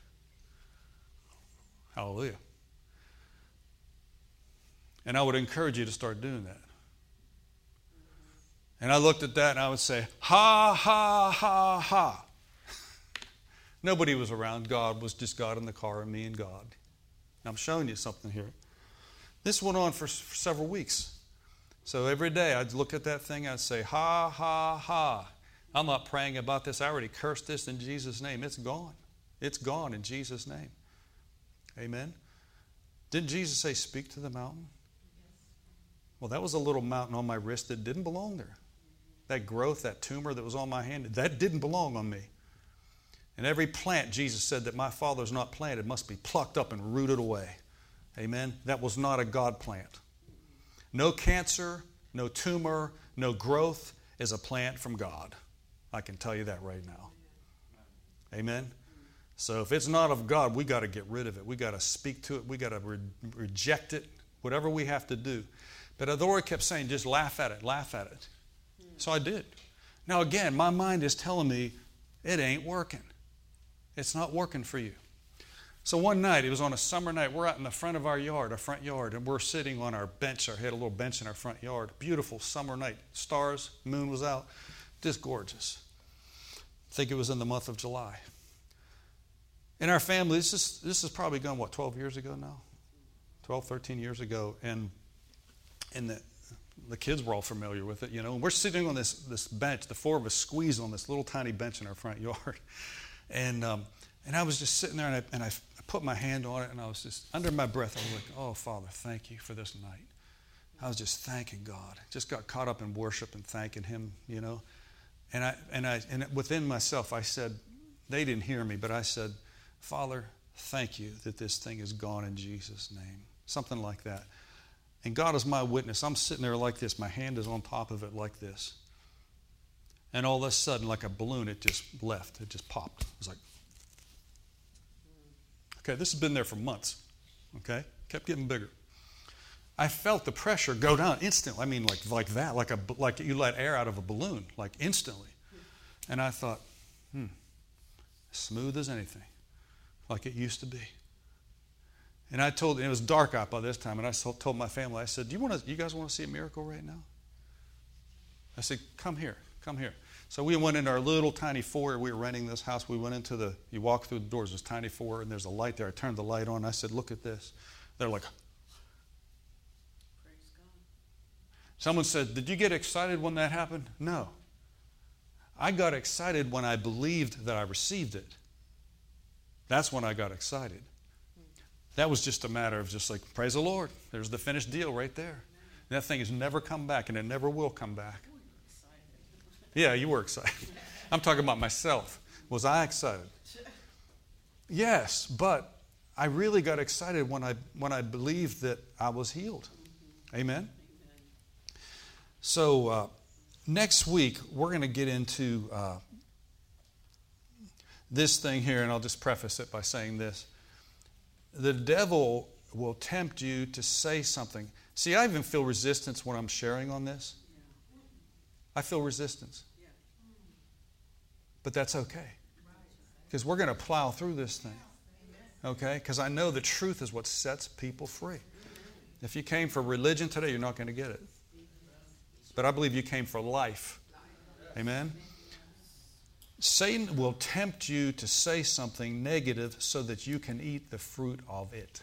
Hallelujah. And I would encourage you to start doing that. And I looked at that and I would say, ha, ha, ha, ha. Nobody was around. God was just God in the car and me and God. Now, I'm showing you something here. This went on for, for several weeks. So every day I'd look at that thing, I'd say, ha, ha, ha. I'm not praying about this. I already cursed this in Jesus' name. It's gone. It's gone in Jesus' name. Amen. Didn't Jesus say, speak to the mountain? Well, that was a little mountain on my wrist that didn't belong there. That growth, that tumor that was on my hand, that didn't belong on me. And every plant, Jesus said, that my Father's not planted must be plucked up and rooted away. Amen. That was not a God plant. No cancer, no tumor, no growth is a plant from God. I can tell you that right now. Amen. So if it's not of God, we got to get rid of it. We got to speak to it. We got to re- reject it, whatever we have to do. But Adora kept saying, just laugh at it, laugh at it. Yeah. So I did. Now again, my mind is telling me it ain't working. It's not working for you. So one night, it was on a summer night, we're out in the front of our yard, our front yard, and we're sitting on our bench. I had a little bench in our front yard. Beautiful summer night. Stars, moon was out. Just gorgeous. I think it was in the month of July. In our family, this is, this is probably gone, what, twelve years ago now? twelve, thirteen years ago. And, and the, the kids were all familiar with it, you know. And we're sitting on this, this bench. The four of us squeezed on this little tiny bench in our front yard. And um, and I was just sitting there, and I, and I put my hand on it, and I was just, under my breath, I was like, oh, Father, thank you for this night. I was just thanking God. Just got caught up in worship and thanking Him, you know. And I and I, and within myself, I said, they didn't hear me, but I said, Father, thank you that this thing is gone in Jesus' name. Something like that. And God is my witness. I'm sitting there like this. My hand is on top of it like this. And all of a sudden, like a balloon, it just left. It just popped. It was like, okay, this has been there for months. Okay? Kept getting bigger. I felt the pressure go down instantly. I mean, like like that, like a like you let air out of a balloon, like instantly. And I thought, hmm, smooth as anything. Like it used to be. And I told, and it was dark out by this time, and I told my family, I said, do you want to, you guys want to see a miracle right now? I said, come here, come here. So we went into our little tiny foyer. We were renting this house. We went into the, you walk through the doors, this tiny foyer, and there's a light there. I turned the light on. I said, look at this. They're like, praise God. Someone said, did you get excited when that happened? No. I got excited when I believed that I received it. That's when I got excited. That was just a matter of just like, praise the Lord. There's the finished deal right there. And that thing has never come back, and it never will come back. Yeah, you were excited. I'm talking about myself. Was I excited? Yes, but I really got excited when I when I believed that I was healed. Amen? So uh, next week, we're going to get into... Uh, this thing here, and I'll just preface it by saying this. The devil will tempt you to say something. See, I even feel resistance when I'm sharing on this. I feel resistance. But that's okay. Because we're going to plow through this thing. Okay? Because I know the truth is what sets people free. If you came for religion today, you're not going to get it. But I believe you came for life. Amen? Satan will tempt you to say something negative so that you can eat the fruit of it.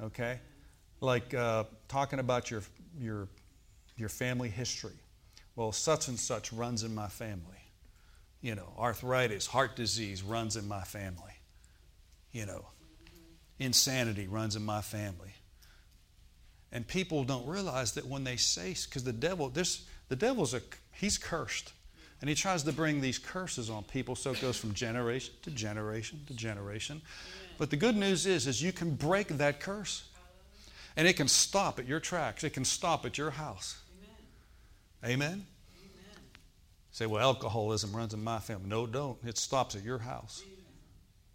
Okay? Like uh, talking about your, your, your family history. Well, such and such runs in my family. You know, arthritis, heart disease runs in my family. You know, insanity runs in my family. And people don't realize that when they say, because the devil, this, the devil's a, he's cursed. And he tries to bring these curses on people, so it goes from generation to generation to generation. But the good news is, is you can break that curse. And it can stop at your tracks. It can stop at your house. Amen? Amen? Amen. Say, well, alcoholism runs in my family. No, it don't. It stops at your house.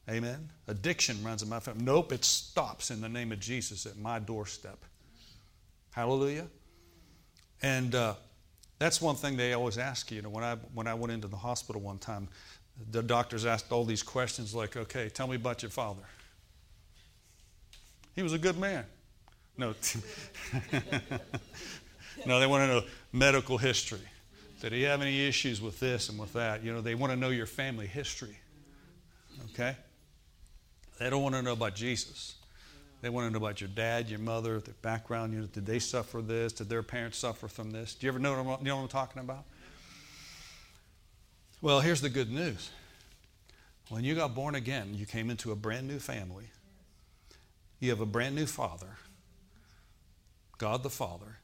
Amen. Amen? Addiction runs in my family. Nope, it stops in the name of Jesus at my doorstep. Hallelujah. And... uh that's one thing they always ask you. You know, when I when I went into the hospital one time, the doctors asked all these questions like, okay, tell me about your father. He was a good man. No, no, they want to know medical history. So do you have any issues with this and with that? You know, they want to know your family history. Okay? They don't want to know about Jesus. They want to know about your dad, your mother, their background. You know, did they suffer this? Did their parents suffer from this? Do you ever know what I'm, you know what I'm talking about? Well, here's the good news. When you got born again, you came into a brand new family. You have a brand new father, God the Father.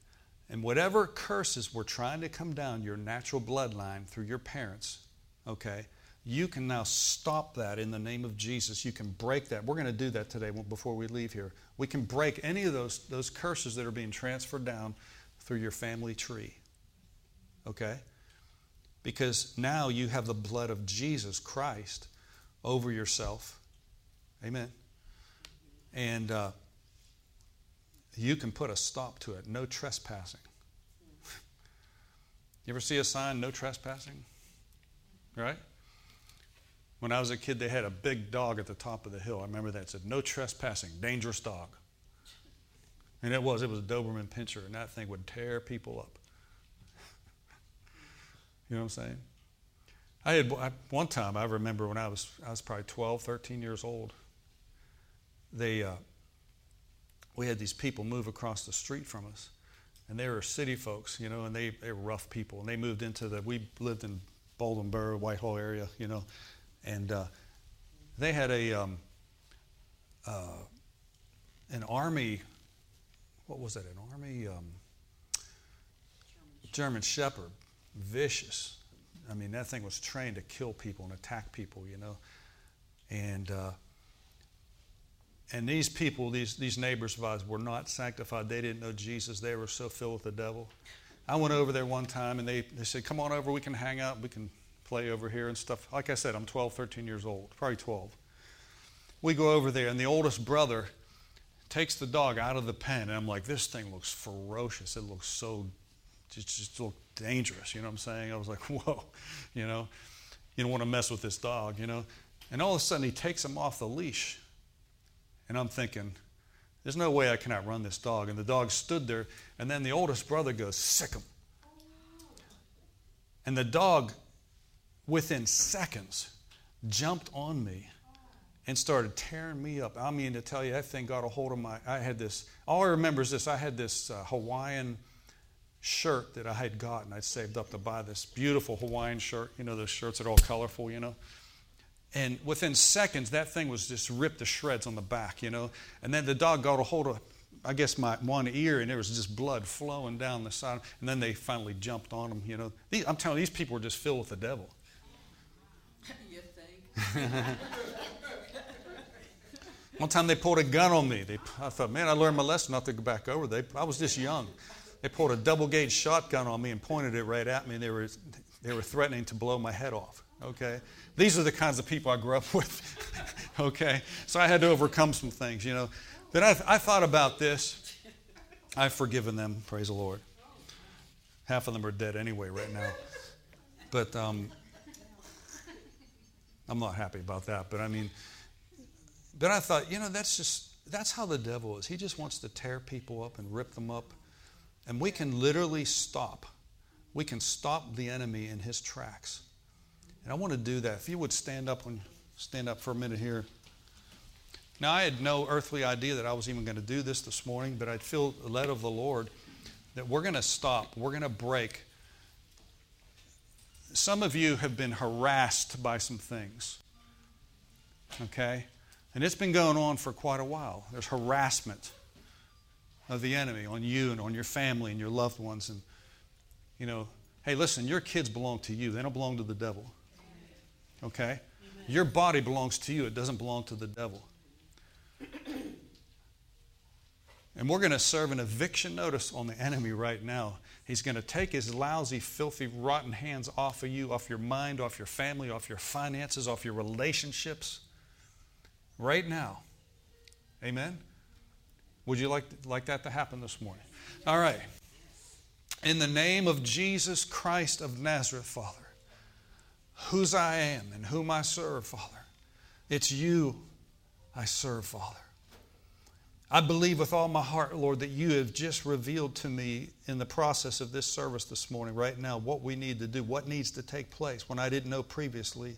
And whatever curses were trying to come down your natural bloodline through your parents, okay, you can now stop that in the name of Jesus. You can break that. We're going to do that today before we leave here. We can break any of those, those curses that are being transferred down through your family tree, okay? Because now you have the blood of Jesus Christ over yourself. Amen. And uh, you can put a stop to it. No trespassing. You ever see a sign, no trespassing? Right? When I was a kid, they had a big dog at the top of the hill. I remember that. It said, no trespassing, dangerous dog. And it was. It was a Doberman Pinscher, and that thing would tear people up. You know what I'm saying? I had I, one time, I remember when I was I was probably twelve, thirteen years old. They, uh, we had these people move across the street from us, and they were city folks, you know, and they they were rough people, and they moved into the. We lived in Boldenboro, Whitehall area, you know, and uh, they had a um, uh, an army. What was that? An army um, German Shepherd. Vicious. I mean, that thing was trained to kill people and attack people, you know. And uh, and these people, these these neighbors of ours, were not sanctified. They didn't know Jesus. They were so filled with the devil. I went over there one time, and they, they said, come on over. We can hang out. We can play over here and stuff. Like I said, I'm twelve, thirteen years old, probably twelve. We go over there, and the oldest brother takes the dog out of the pen, and I'm like, this thing looks ferocious. It looks so It just looked dangerous, you know what I'm saying? I was like, whoa, you know, you don't want to mess with this dog, you know. And all of a sudden, he takes him off the leash. And I'm thinking, there's no way I can outrun this dog. And the dog stood there, and then the oldest brother goes, sick him. And the dog, within seconds, jumped on me and started tearing me up. I mean, to tell you, that thing got a hold of my, I had this, all I remember is this, I had this uh, Hawaiian shirt that I had gotten. I'd saved up to buy this beautiful Hawaiian shirt. You know, those shirts that are all colorful, you know. And within seconds, that thing was just ripped to shreds on the back, you know. And then the dog got a hold of, I guess, my one ear, and there was just blood flowing down the side. And then they finally jumped on him, you know. These, I'm telling you, these people were just filled with the devil. You think? One time they pulled a gun on me. They, I thought, man, I learned my lesson not to go back over. They, I was just young. They pulled a double-gauge shotgun on me and pointed it right at me, and they were, they were threatening to blow my head off, okay? These are the kinds of people I grew up with, okay? So I had to overcome some things, you know. Then I, I thought about this. I've forgiven them, praise the Lord. Half of them are dead anyway right now. But um, I'm not happy about that. But I mean, but I thought, you know, that's just, that's how the devil is. He just wants to tear people up and rip them up. And we can literally stop. We can stop the enemy in his tracks. And I want to do that. If you would stand up and stand up for a minute here. Now, I had no earthly idea that I was even going to do this this morning, but I feel led of the Lord that we're going to stop. We're going to break. Some of you have been harassed by some things. Okay? And it's been going on for quite a while. There's harassment of the enemy on you and on your family and your loved ones. And, you know, hey, listen, your kids belong to you. They don't belong to the devil. Okay? Amen. Your body belongs to you. It doesn't belong to the devil. And we're going to serve an eviction notice on the enemy right now. He's going to take his lousy, filthy, rotten hands off of you, off your mind, off your family, off your finances, off your relationships right now. Amen? Would you like, like that to happen this morning? All right. In the name of Jesus Christ of Nazareth, Father, whose I am and whom I serve, Father, it's you I serve, Father. I believe with all my heart, Lord, that you have just revealed to me in the process of this service this morning, right now, what we need to do, what needs to take place when I didn't know previously,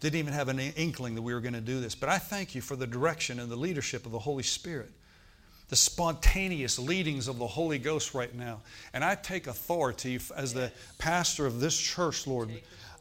didn't even have an inkling that we were going to do this. But I thank you for the direction and the leadership of the Holy Spirit, the spontaneous leadings of the Holy Ghost right now. And I take authority as the pastor of this church, Lord.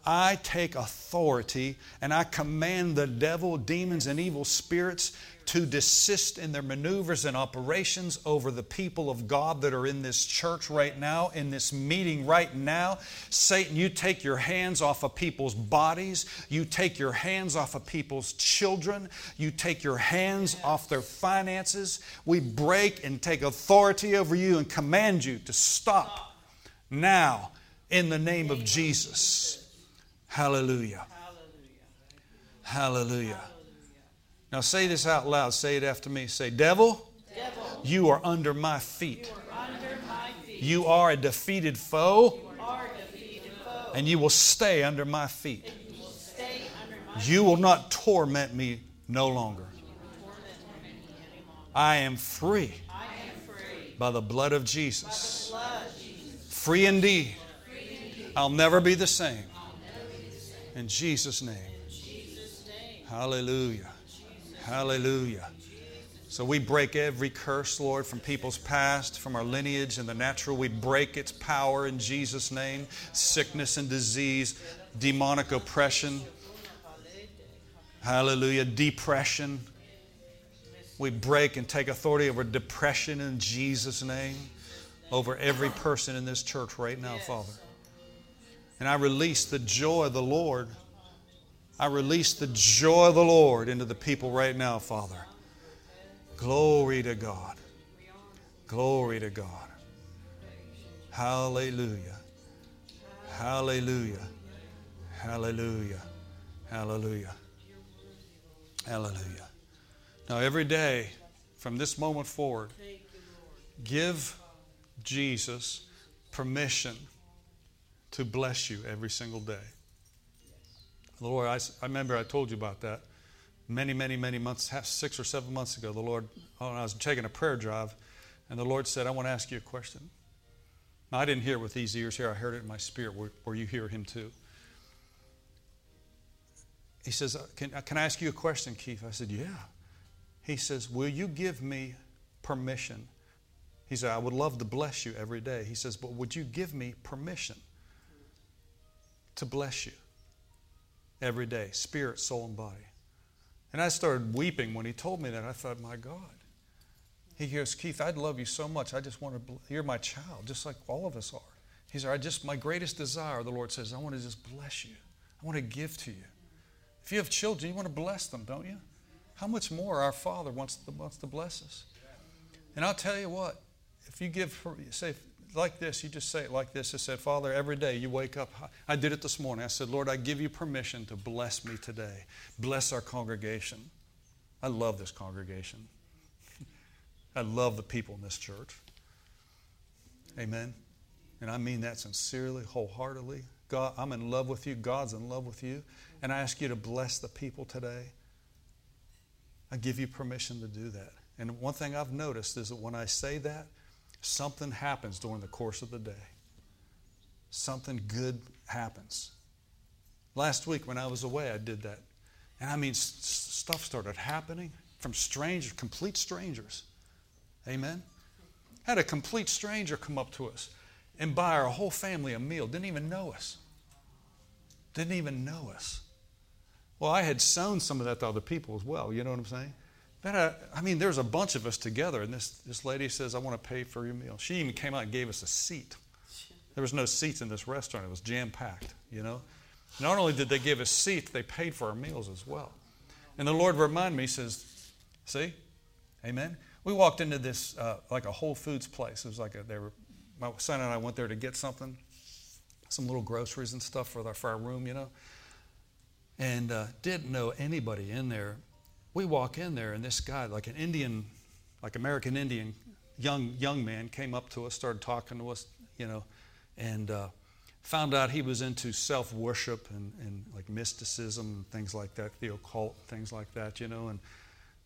I take authority and I command the devil, demons, and evil spirits to desist in their maneuvers and operations over the people of God that are in this church right now, in this meeting right now. Satan, you take your hands off of people's bodies. You take your hands off of people's children. You take your hands off their finances. We break and take authority over you and command you to stop now in the name of Jesus. Hallelujah. Hallelujah. Hallelujah. Now say this out loud. Say it after me. Say, devil, devil, you are under my feet. You are, under my feet. You are a defeated foe, you are a defeated foe. And you will stay under my feet. You will, stay under my you will not torment me no longer. I am free, I am free. By the blood of Jesus. Blood of Jesus. Free, indeed. free indeed. I'll never be the same. Be the same. In Jesus' name. In Jesus' name. Hallelujah. Hallelujah. So we break every curse, Lord, from people's past, from our lineage and the natural. We break its power in Jesus' name. Sickness and disease, demonic oppression. Hallelujah. Depression. We break and take authority over depression in Jesus' name, over every person in this church right now, Father. And I release the joy of the Lord. I release the joy of the Lord into the people right now, Father. Glory to God. Glory to God. Hallelujah. Hallelujah. Hallelujah. Hallelujah. Hallelujah. Now every day from this moment forward, give Jesus permission to bless you every single day. The Lord, I, I remember I told you about that many, many, many months, half, six or seven months ago. The Lord, I was taking a prayer drive, and the Lord said, I want to ask you a question. Now, I didn't hear it with these ears here. I heard it in my spirit, where, where you hear Him too. He says, can, can I ask you a question, Keith? I said, yeah. He says, will you give me permission? He said, I would love to bless you every day. He says, but would you give me permission to bless you? Every day, spirit, soul, and body. And I started weeping when he told me that. I thought, my God. He goes, Keith, I'd love you so much. I just want to, bl- you're my child, just like all of us are. He said, I just, my greatest desire, the Lord says, I want to just bless you. I want to give to you. If you have children, you want to bless them, don't you? How much more our Father wants to, wants to bless us. And I'll tell you what, if you give, say, like this, you just say it like this. I said, Father, every day you wake up. I did it this morning. I said, Lord, I give you permission to bless me today. Bless our congregation. I love this congregation. I love the people in this church. Amen. And I mean that sincerely, wholeheartedly. God, I'm in love with you. God's in love with you. And I ask you to bless the people today. I give you permission to do that. And one thing I've noticed is that when I say that, something happens during the course of the day. Something good happens. Last week when I was away, I did that. And I mean, s- stuff started happening from strangers, complete strangers. Amen? Had a complete stranger come up to us and buy our whole family a meal. Didn't even know us. Didn't even know us. Well, I had sown some of that to other people as well. You know what I'm saying? Then I, I mean, there's a bunch of us together, and this, this lady says, I want to pay for your meal. She even came out and gave us a seat. There was no seats in this restaurant. It was jam-packed, you know. Not only did they give us seats, they paid for our meals as well. And the Lord reminded me, He says, see, amen. We walked into this, uh, like a Whole Foods place. It was like a, they were, my son and I went there to get something, some little groceries and stuff for our, for our room, you know. And uh, didn't know anybody in there. We walk in there, and this guy, like an Indian, like American Indian, young young man, came up to us, started talking to us, you know, and uh, found out he was into self-worship and, and like mysticism and things like that, the occult, things like that, you know. And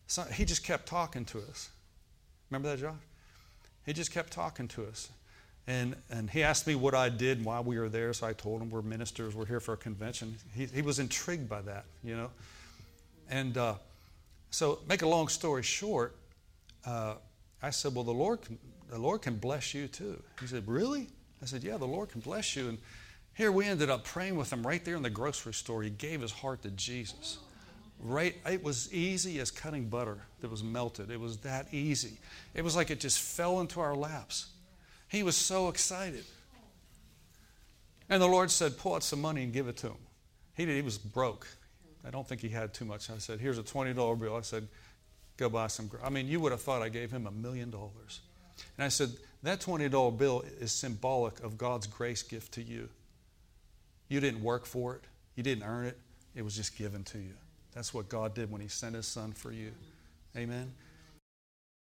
so he just kept talking to us. Remember that, Josh? He just kept talking to us. And, and he asked me what I did and why we were there. So I told him we're ministers. We're here for a convention. He, he was intrigued by that, you know. And uh, so make a long story short, uh, I said, well, the Lord, can, the Lord can bless you too. He said, really? I said, yeah, the Lord can bless you. And here we ended up praying with him right there in the grocery store. He gave his heart to Jesus. Right, it was easy as cutting butter that was melted. It was that easy. It was like it just fell into our laps. He was so excited. And the Lord said, pull out some money and give it to him. He did, he was broke. I don't think he had too much. I said, here's a twenty dollar bill. I said, go buy some. I mean, you would have thought I gave him a million dollars. And I said, that twenty dollar bill is symbolic of God's grace gift to you. You didn't work for it. You didn't earn it. It was just given to you. That's what God did when he sent his son for you. Amen.